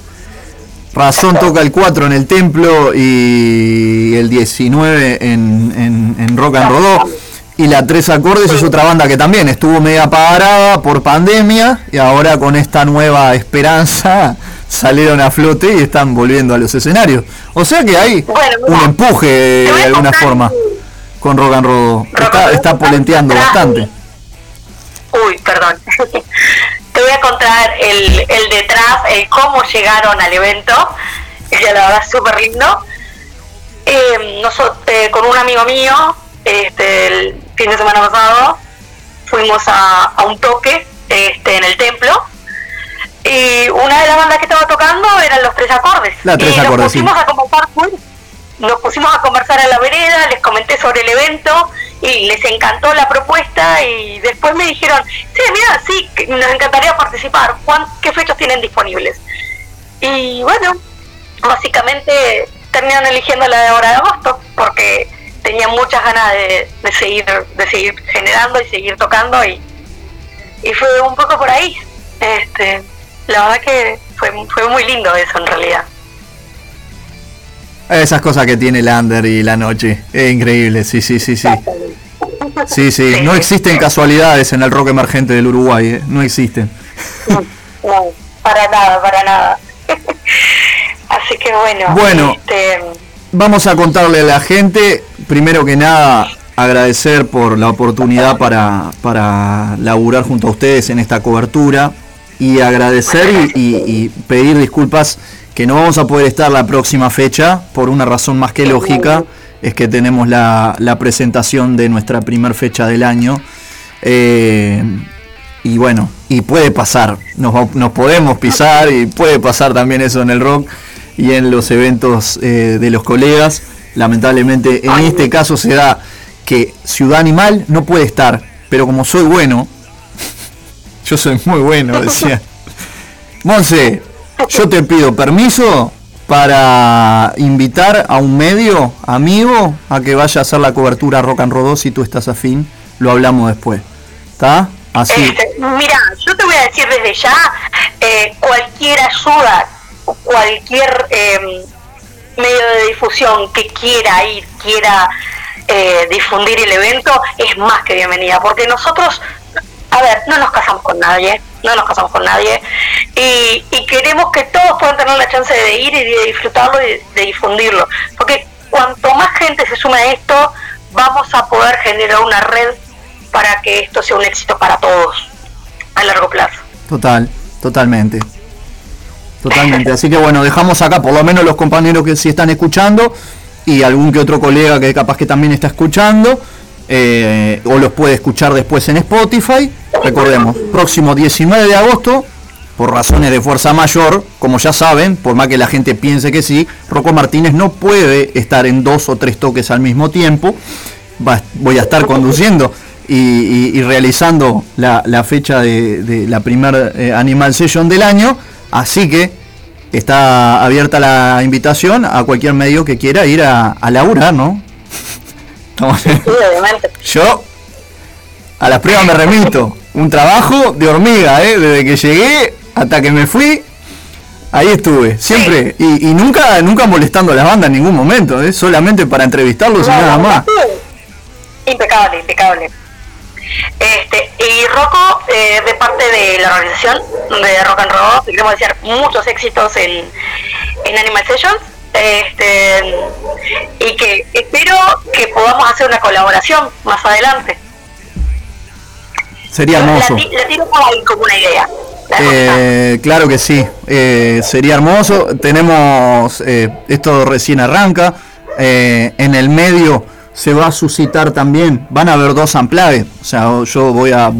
Razón toca el cuatro en el Templo y el diecinueve en, en, en Rock en Rodó. Y la Tres Acordes es otra banda que también estuvo media parada por pandemia y ahora con esta nueva esperanza salieron a flote y están volviendo a los escenarios. O sea que hay bueno, mira, un empuje de alguna forma con Rock en Rodó. Está, está polenteando bastante. Uy, perdón. Te voy a contar el, el detrás, el cómo llegaron al evento, ya la verdad es súper lindo. Eh, nosotros, eh, con un amigo mío, este, el fin de semana pasado, fuimos a, a un toque este, en el Templo, y una de las bandas que estaba tocando eran los Tres Acordes. La Tres y Acordes, nos pusimos sí. a conversar, nos pusimos a conversar en la vereda, les comenté sobre el evento, y les encantó la propuesta y después me dijeron, sí, mira, sí, nos encantaría participar, Juan, ¿qué fechas tienen disponibles? Y bueno, básicamente terminaron eligiendo la de ahora de agosto porque tenían muchas ganas de, de seguir de seguir generando y seguir tocando y, y fue un poco por ahí. Este, la verdad que fue, fue muy lindo eso en realidad. Esas cosas que tiene el under y la noche, es increíble, sí, sí, sí, sí. Sí, sí, no existen casualidades en el rock emergente del Uruguay, ¿eh? No existen. No, no, para nada, para nada. Así que bueno. Bueno, este... vamos a contarle a la gente, primero que nada, agradecer por la oportunidad para, para laburar junto a ustedes en esta cobertura y agradecer y, y, y pedir disculpas que no vamos a poder estar la próxima fecha, por una razón más que lógica, es que tenemos la, la presentación de nuestra primer fecha del año, eh, y bueno, y puede pasar, nos, nos podemos pisar, y puede pasar también eso en el rock, y en los eventos eh, de los colegas, lamentablemente en este caso se da que Ciudad Animal no puede estar, pero como soy bueno, yo soy muy bueno, decía, Monse, yo te pido permiso para invitar a un medio amigo a que vaya a hacer la cobertura Rock en Rodó si tú estás afín, lo hablamos después, ¿está? Así. Este, mira, yo te voy a decir desde ya, eh, cualquier ayuda, cualquier eh, medio de difusión que quiera ir, quiera eh, difundir el evento, es más que bienvenida, porque nosotros, a ver, no nos casamos con nadie, no nos casamos con nadie y, y queremos que todos puedan tener la chance de ir y de disfrutarlo y de difundirlo, porque cuanto más gente se sume a esto vamos a poder generar una red para que esto sea un éxito para todos a largo plazo. Total, totalmente totalmente, así que bueno, dejamos acá por lo menos los compañeros que sí están escuchando y algún que otro colega que capaz que también está escuchando. Eh, o los puede escuchar después en Spotify. Recordemos, próximo diecinueve de agosto, por razones de fuerza mayor, como ya saben, por más que la gente piense que sí, Rocko Martínez no puede estar en dos o tres toques al mismo tiempo. Va, voy a estar conduciendo y, y, y realizando la, la fecha de, de la primer eh, Animal Session del año, así que está abierta la invitación a cualquier medio que quiera ir a, a laburar, ¿no? Yo a las pruebas me remito, un trabajo de hormiga, ¿eh? Desde que llegué hasta que me fui, ahí estuve, siempre, sí. y, y nunca nunca molestando a las bandas en ningún momento, ¿eh? Solamente para entrevistarlos no, y nada más. Impecable, impecable. Este, y Rocko, eh, de parte de la organización de Rock en Rodó, queremos desear muchos éxitos en, en Animal Sessions. Este, y que espero que podamos hacer una colaboración más adelante. Sería hermoso. La, la tiro como una idea. Eh, claro que sí. Eh, sería hermoso. Tenemos eh, esto recién arranca. Eh, en el medio se va a suscitar también. Van a haber dos amplaves. O sea, yo voy a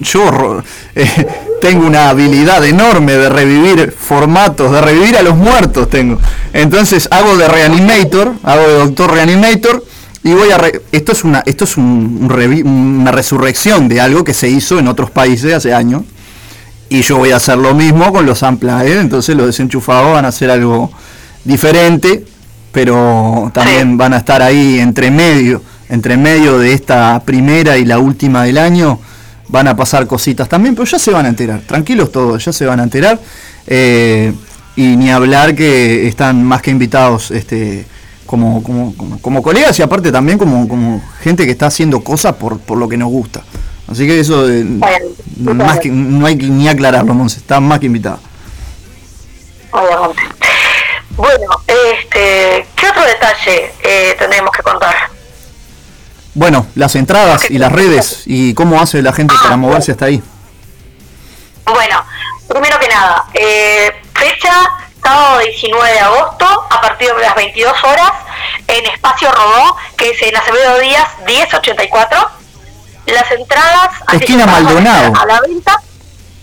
yo eh, tengo una habilidad enorme de revivir formatos, de revivir a los muertos tengo. Entonces hago de Reanimator, hago de Doctor Reanimator y voy a... Re- esto es, una, esto es un, un revi- una resurrección de algo que se hizo en otros países hace años. Y yo voy a hacer lo mismo con los Unplugged, entonces los desenchufados van a hacer algo diferente, pero también van a estar ahí entre medio, entre medio de esta primera y la última del año, van a pasar cositas también, pero ya se van a enterar, tranquilos todos, ya se van a enterar, eh, y ni hablar que están más que invitados este como, como, como, como colegas y aparte también como, como gente que está haciendo cosas por, por lo que nos gusta. Así que eso, eh, bueno, más que, no hay ni aclararlo, Monse, está más que invitada. Obviamente. Bueno, este, ¿qué otro detalle eh, tenemos que contar? Bueno, las entradas y las redes y cómo hace la gente ah, para moverse hasta ahí. Bueno, primero que nada, eh, fecha sábado diecinueve de agosto a partir de las veintidós horas en Espacio Rodó, que es en Acevedo Díaz diez ochenta y cuatro. Las entradas... Esquina Maldonado. A la venta.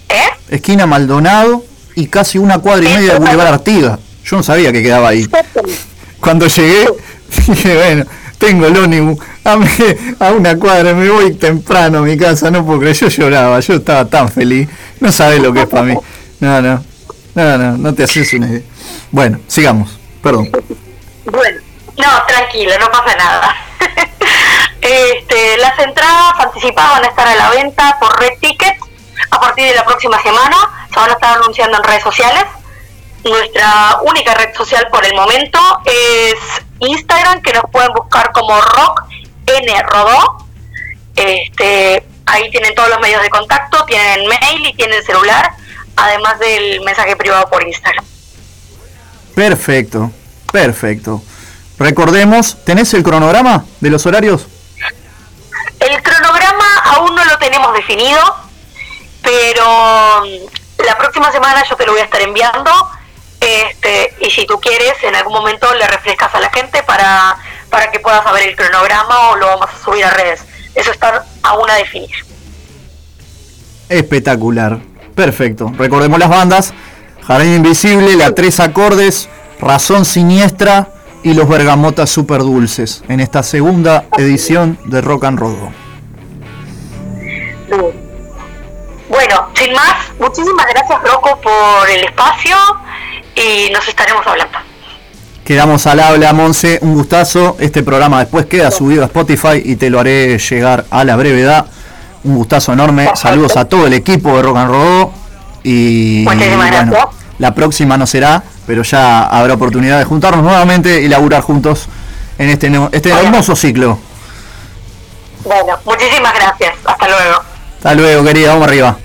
¿Eh? Esquina Maldonado y casi una cuadra y media de Boulevard Artigas. Yo no sabía que quedaba ahí. Cuando llegué, dije, bueno, tengo el ónibus. A, mí, a una cuadra me voy temprano a mi casa, no puedo creer. Yo lloraba, yo estaba tan feliz. No sabés lo que es para mí. No, no, no, no, no te haces una idea. Bueno, sigamos, perdón. Bueno, no, tranquilo, no pasa nada. Este, las entradas anticipadas van a estar a la venta por Red Ticket a partir de la próxima semana. Se van a estar anunciando en redes sociales. Nuestra única red social por el momento es Instagram, que nos pueden buscar como Rock en Rodó. Este, ahí tienen todos los medios de contacto, tienen mail y tienen celular, además del mensaje privado por Instagram. Perfecto, perfecto. Recordemos, ¿tenés el cronograma de los horarios? El cronograma aún no lo tenemos definido, pero la próxima semana yo te lo voy a estar enviando, este, y si tú quieres en algún momento le refrescas a la gente para, para que pueda saber el cronograma o lo vamos a subir a redes. Eso está aún a definir. Espectacular, perfecto. Recordemos las bandas: Jardín Invisible, La Tres Acordes, Razón Siniestra y los Bergamotas Super Dulces en esta segunda edición de Rock en Rodó. Bueno, sin más, muchísimas gracias, Rocko, por el espacio y nos estaremos hablando. Quedamos al habla, Monse, un gustazo. Este programa después queda subido a Spotify y te lo haré llegar a la brevedad. Un gustazo enorme. Saludos a todo el equipo de Rock en Rodó y muchísimas gracias. Bueno, la próxima no será, pero ya habrá oportunidad de juntarnos nuevamente y laburar juntos en este, este hermoso ciclo. Bueno, muchísimas gracias. Hasta luego. Hasta luego, querida. Vamos arriba.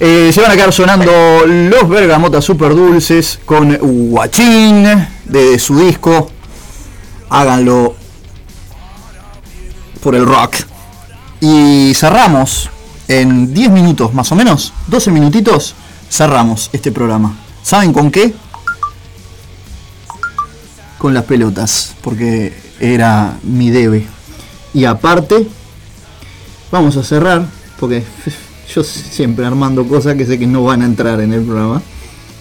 Eh, se van a quedar sonando los Bergamotas Super Dulces con Guachín de su disco Háganlo por el Rock. Y cerramos en diez minutos más o menos, doce minutitos, cerramos este programa. ¿Saben con qué? Con las pelotas, porque era mi debe. Y aparte, vamos a cerrar, porque yo siempre armando cosas que sé que no van a entrar en el programa.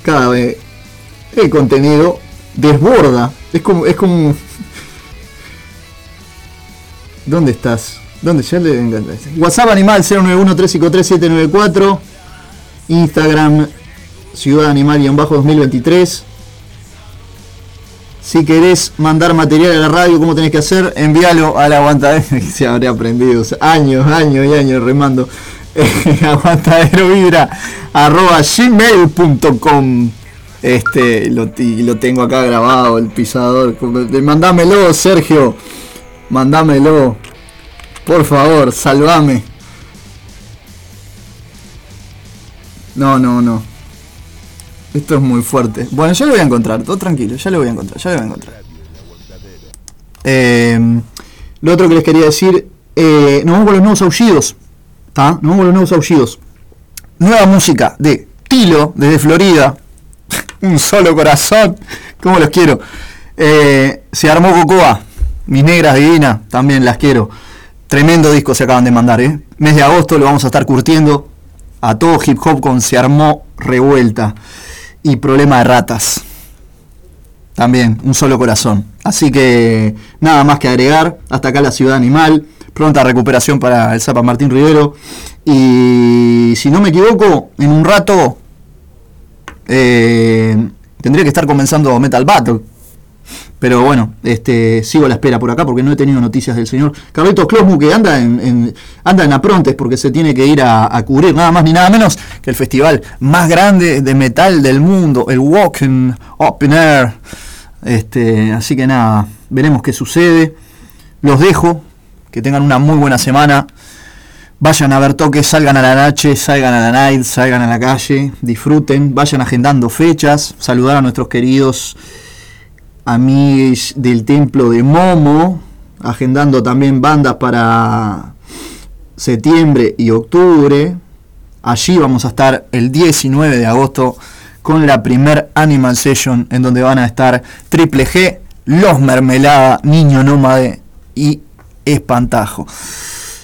Cada vez el contenido desborda. Es como, es como. ¿Dónde estás? ¿Dónde ya le encanta? WhatsApp Animal cero nueve uno tres cinco tres siete nueve cuatro. Instagram Ciudad Animal-dos mil veintitrés. Si querés mandar material a la radio, ¿cómo tenés que hacer? Envíalo al aguantadero, que se habrá aprendido, o sea, años, años y años remando. Aguantadero vibra arroba gmail punto com. Este, lo, lo tengo acá grabado, el pisador. Mandámelo, Sergio. Mandámelo. Por favor, salvame. No, no, no. Esto es muy fuerte. Bueno, ya lo voy a encontrar, todo tranquilo, ya lo voy a encontrar, ya lo voy a encontrar. Eh, lo otro que les quería decir, eh, nos vamos con los nuevos aullidos. ¿Tá? Nos vamos con los nuevos aullidos. Nueva música de Tilo, desde Florida. Un solo corazón, como los quiero. Eh, se armó Kokoa, mis negras divinas, también las quiero. Tremendo disco se acaban de mandar, ¿eh? Mes de agosto lo vamos a estar curtiendo. a todo hip hop con Se armó Revuelta y Problema de Ratas. También, Un Solo Corazón. Así que nada más que agregar. Hasta acá la Ciudad Animal. Pronta recuperación para el Zapa Martín Rivero. Y si no me equivoco, en un rato eh, tendría que estar comenzando Metal Battle. Pero bueno, este, sigo a la espera por acá porque no he tenido noticias del señor Carlitos Klosmu, que anda en, en anda en aprontes porque se tiene que ir a, a cubrir nada más ni nada menos que el festival más grande de metal del mundo, el Rock en Open Air. Este, así que nada, veremos qué sucede. Los dejo, que tengan una muy buena semana. Vayan a ver toques, salgan a la noche, salgan a la night, salgan a la calle, disfruten, vayan agendando fechas, saludar a nuestros queridos amigos del Templo de Momo, agendando también bandas para septiembre y octubre. Allí vamos a estar el diecinueve de agosto con la primer Animal Session, en donde van a estar Triple G, Los Mermelada, Niño Nómade y Espantajo.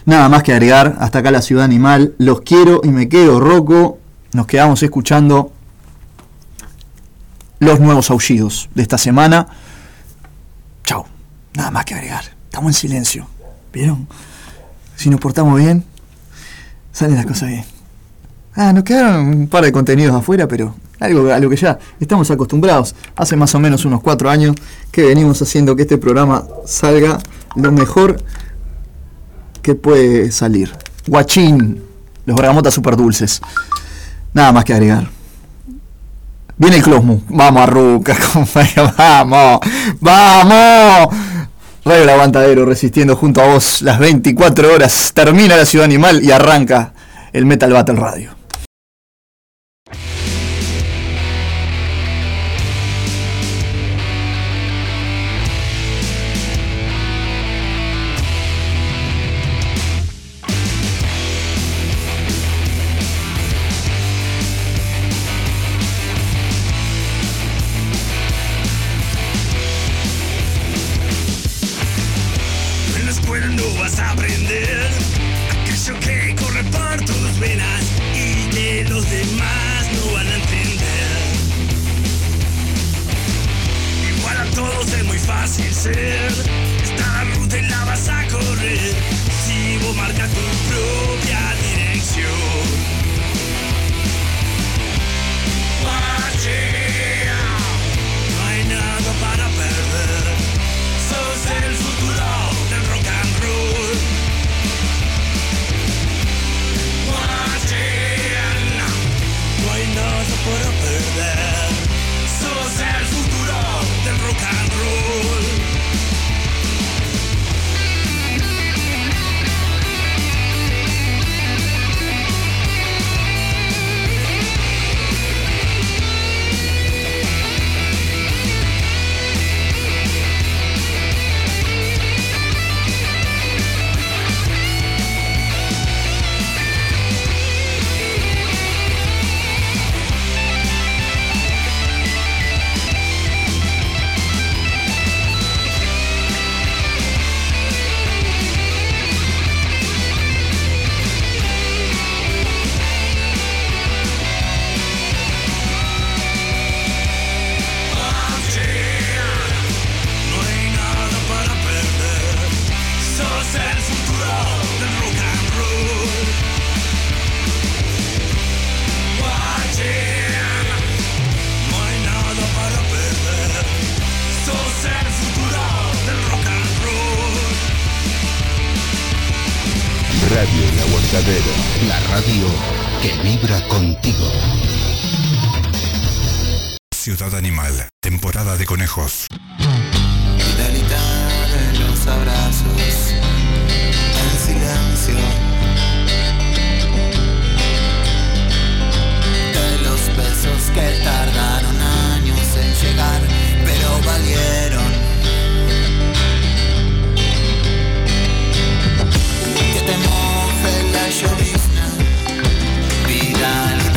Nada más que agregar. Hasta acá la Ciudad Animal. Los quiero y me quedo, Rocko. Nos quedamos escuchando los nuevos aullidos de esta semana. Chau. Nada más que agregar. Estamos en silencio. ¿Vieron? Si nos portamos bien, salen las cosas bien. Ah, nos quedaron un par de contenidos afuera, pero algo a lo que ya estamos acostumbrados. Hace más o menos unos cuatro años que venimos haciendo que este programa salga lo mejor que puede salir. Guachín. Los bergamotas super dulces. Nada más que agregar. Viene el Klosmu. Vamos, Arruca, compañero. Vamos. Vamos. Radio El Aguantadero resistiendo junto a vos las veinticuatro horas. Termina la Ciudad Animal y arranca el Metal Battle Radio. Esta ruta la vas a correr si vos marcas tu propia dirección. Guachea, no hay nada para perder. Sos el futuro del rock and roll. Guachea, no, no hay nada para perder. Sos el futuro del rock and roll. Radio El Aguantadero, la radio que vibra contigo. Ciudad Animal, temporada de conejos. Vitalidad en los abrazos, en silencio, de los besos que tardaron años en llegar, pero valieron. Llovizna, vitalidad,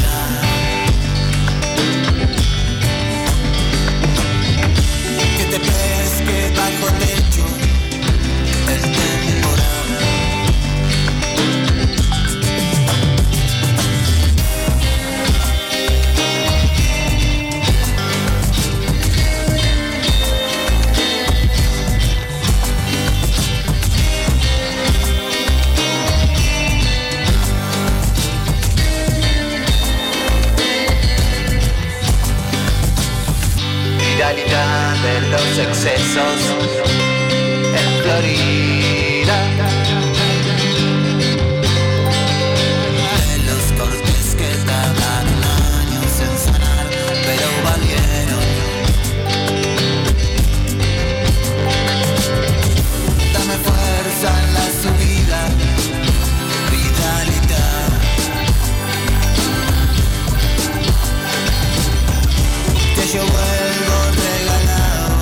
que te pesque bajo techo el temporal, de los excesos en Florida. De los cortes que tardaron años en sanar, pero valieron. Dame fuerza en la subida, vitalidad. Que yo vuelvo regalado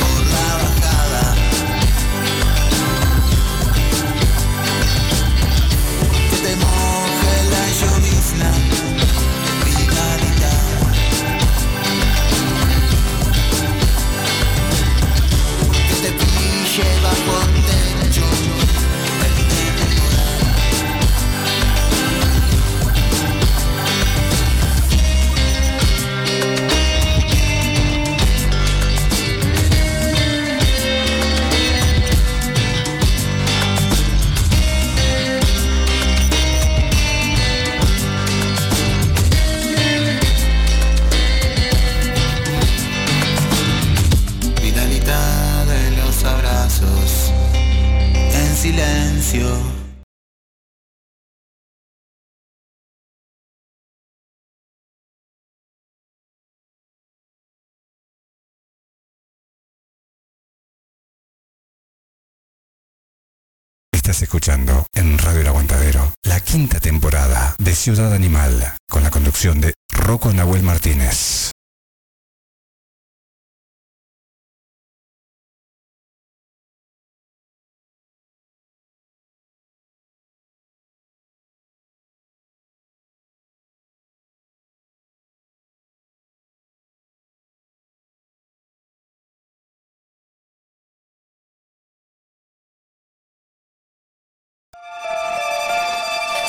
por la bajada. Que te moje la llovizna, vitalidad. Que te pille bajo el techo, el temporal. Estás escuchando en Radio El Aguantadero la quinta temporada de Ciudad Animal con la conducción de Rocko Nahuel Martínez.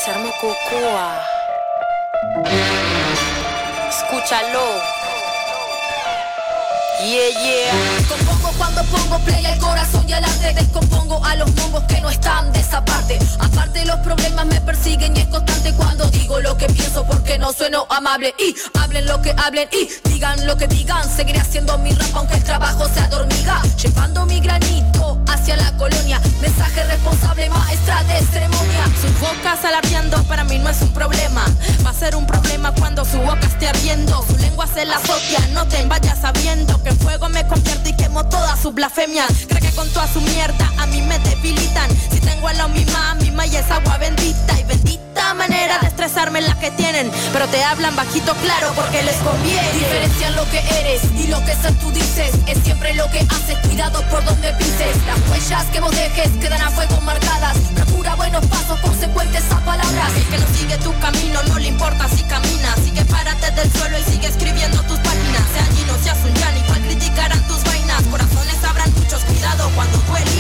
Se armó Kokoa. Escúchalo. Yeah, yeah. Compongo cuando pongo play al corazón y al arte. Descompongo a los mongos que no están de esa parte. Aparte los problemas me persiguen y es constante cuando digo lo que pienso porque no sueno amable. Y hablen lo que hablen y digan lo que digan. Seguiré haciendo mi rap aunque el trabajo sea de hormiga. Llevando mi granito hacia la colonia. Mensaje responsable, maestra de ceremonia. Sus bocas alardeando para mí no es un problema. Va a ser un problema cuando su boca esté ardiendo. Su lengua se la socia, no te vayas sabiendo que en fuego me convierto y quemo todas sus blasfemias. Cree que con toda su mierda a mí me debilitan. Si tengo a la mi mami, ma y es agua bendita. Y bendita manera de estresarme la que tienen. Pero te hablan bajito claro porque les conviene. Diferencian lo que eres y lo que ser tú dices. Es siempre lo que haces, cuidado por donde pises. Las huellas que vos dejes quedan a fuego marcadas. Procura buenos pasos, consecuentes a palabras. El que no sigue tu camino no le importa si camina. Sigue párate del suelo y sigue escribiendo tus páginas. Sean llenos, seas un llano, igual criticarán tus vainas. Corazones habrán muchos, cuidado cuando tú elijas.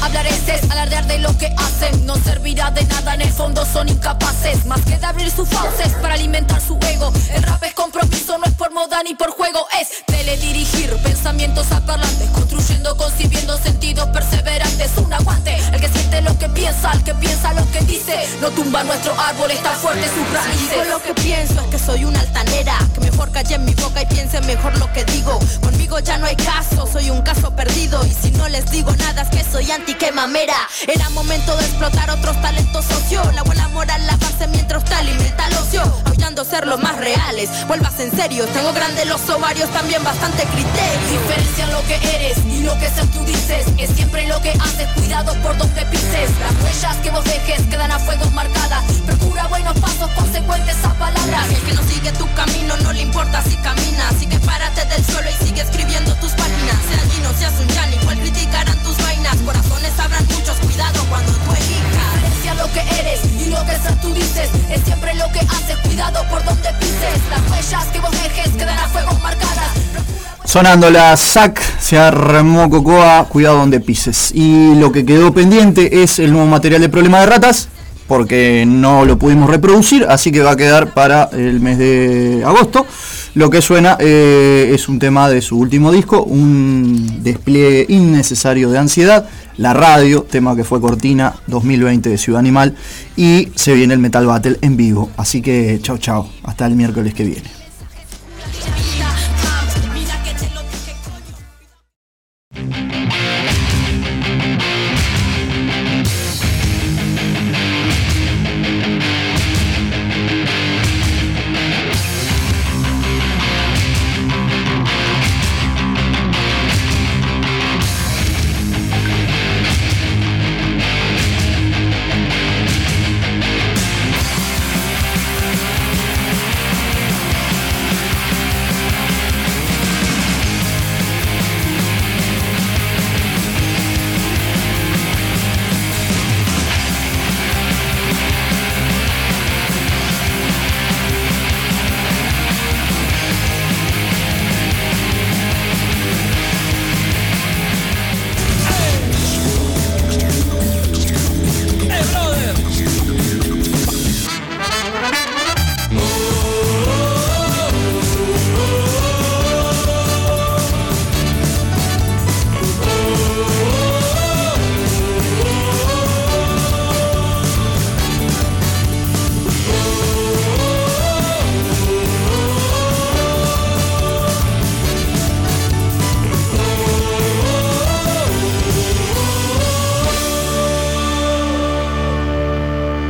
Hablar es alardear de lo que hacen. No servirá de nada, en el fondo son incapaces. Más que de abrir sus fauces para alimentar su ego. El rap es compromiso, no es por moda ni por juego. Es teledirigir pensamientos a parlantes. Construyendo, concibiendo sentidos perseverantes. Un aguante, el que siente lo que piensa. El que piensa lo que dice. No tumba nuestro árbol, está fuerte sus raíces. Yo lo que pienso es que soy una altanera. Que mejor calle en mi boca y piense mejor lo que digo. Conmigo ya no hay caso, soy un caso perdido. Y si no les digo nada es que soy anti. ¡Qué mamera! Era momento de explotar otros talentos socio. La buena moral la base mientras te alimenta el ocio. Aullando ser los más reales, vuelvas en serio. Tengo grandes los ovarios, también bastante criterio. Diferencian lo que eres y lo que ser tú dices. Es siempre lo que haces, cuidado por donde pises. Las huellas que vos dejes quedan a fuego marcadas. Procura buenos pasos, consecuentes a palabras. El que no sigue tu camino no le importa si camina. Así que párate del suelo y sigue escribiendo tus páginas. Sean Gino, seas un Jan, igual criticarán tus vainas. Corazón sabrán muchos, cuidado cuando tú elijas. Diferencia lo que eres y lo que ser tú dices. Es siempre lo que haces, cuidado por donde pises. Las huellas que vos dejes quedan a fuego marcadas. Sonando la S A C, se armó Kokoa, cuidado donde pises. Y lo que quedó pendiente es el nuevo material de Problema de Ratas, porque no lo pudimos reproducir, así que va a quedar para el mes de agosto. Lo que suena eh, es un tema de su último disco, un despliegue innecesario de ansiedad, La Radio, tema que fue cortina dos mil veinte de Ciudad Animal, y se viene el Metal Battle en vivo. Así que chau chau, hasta el miércoles que viene.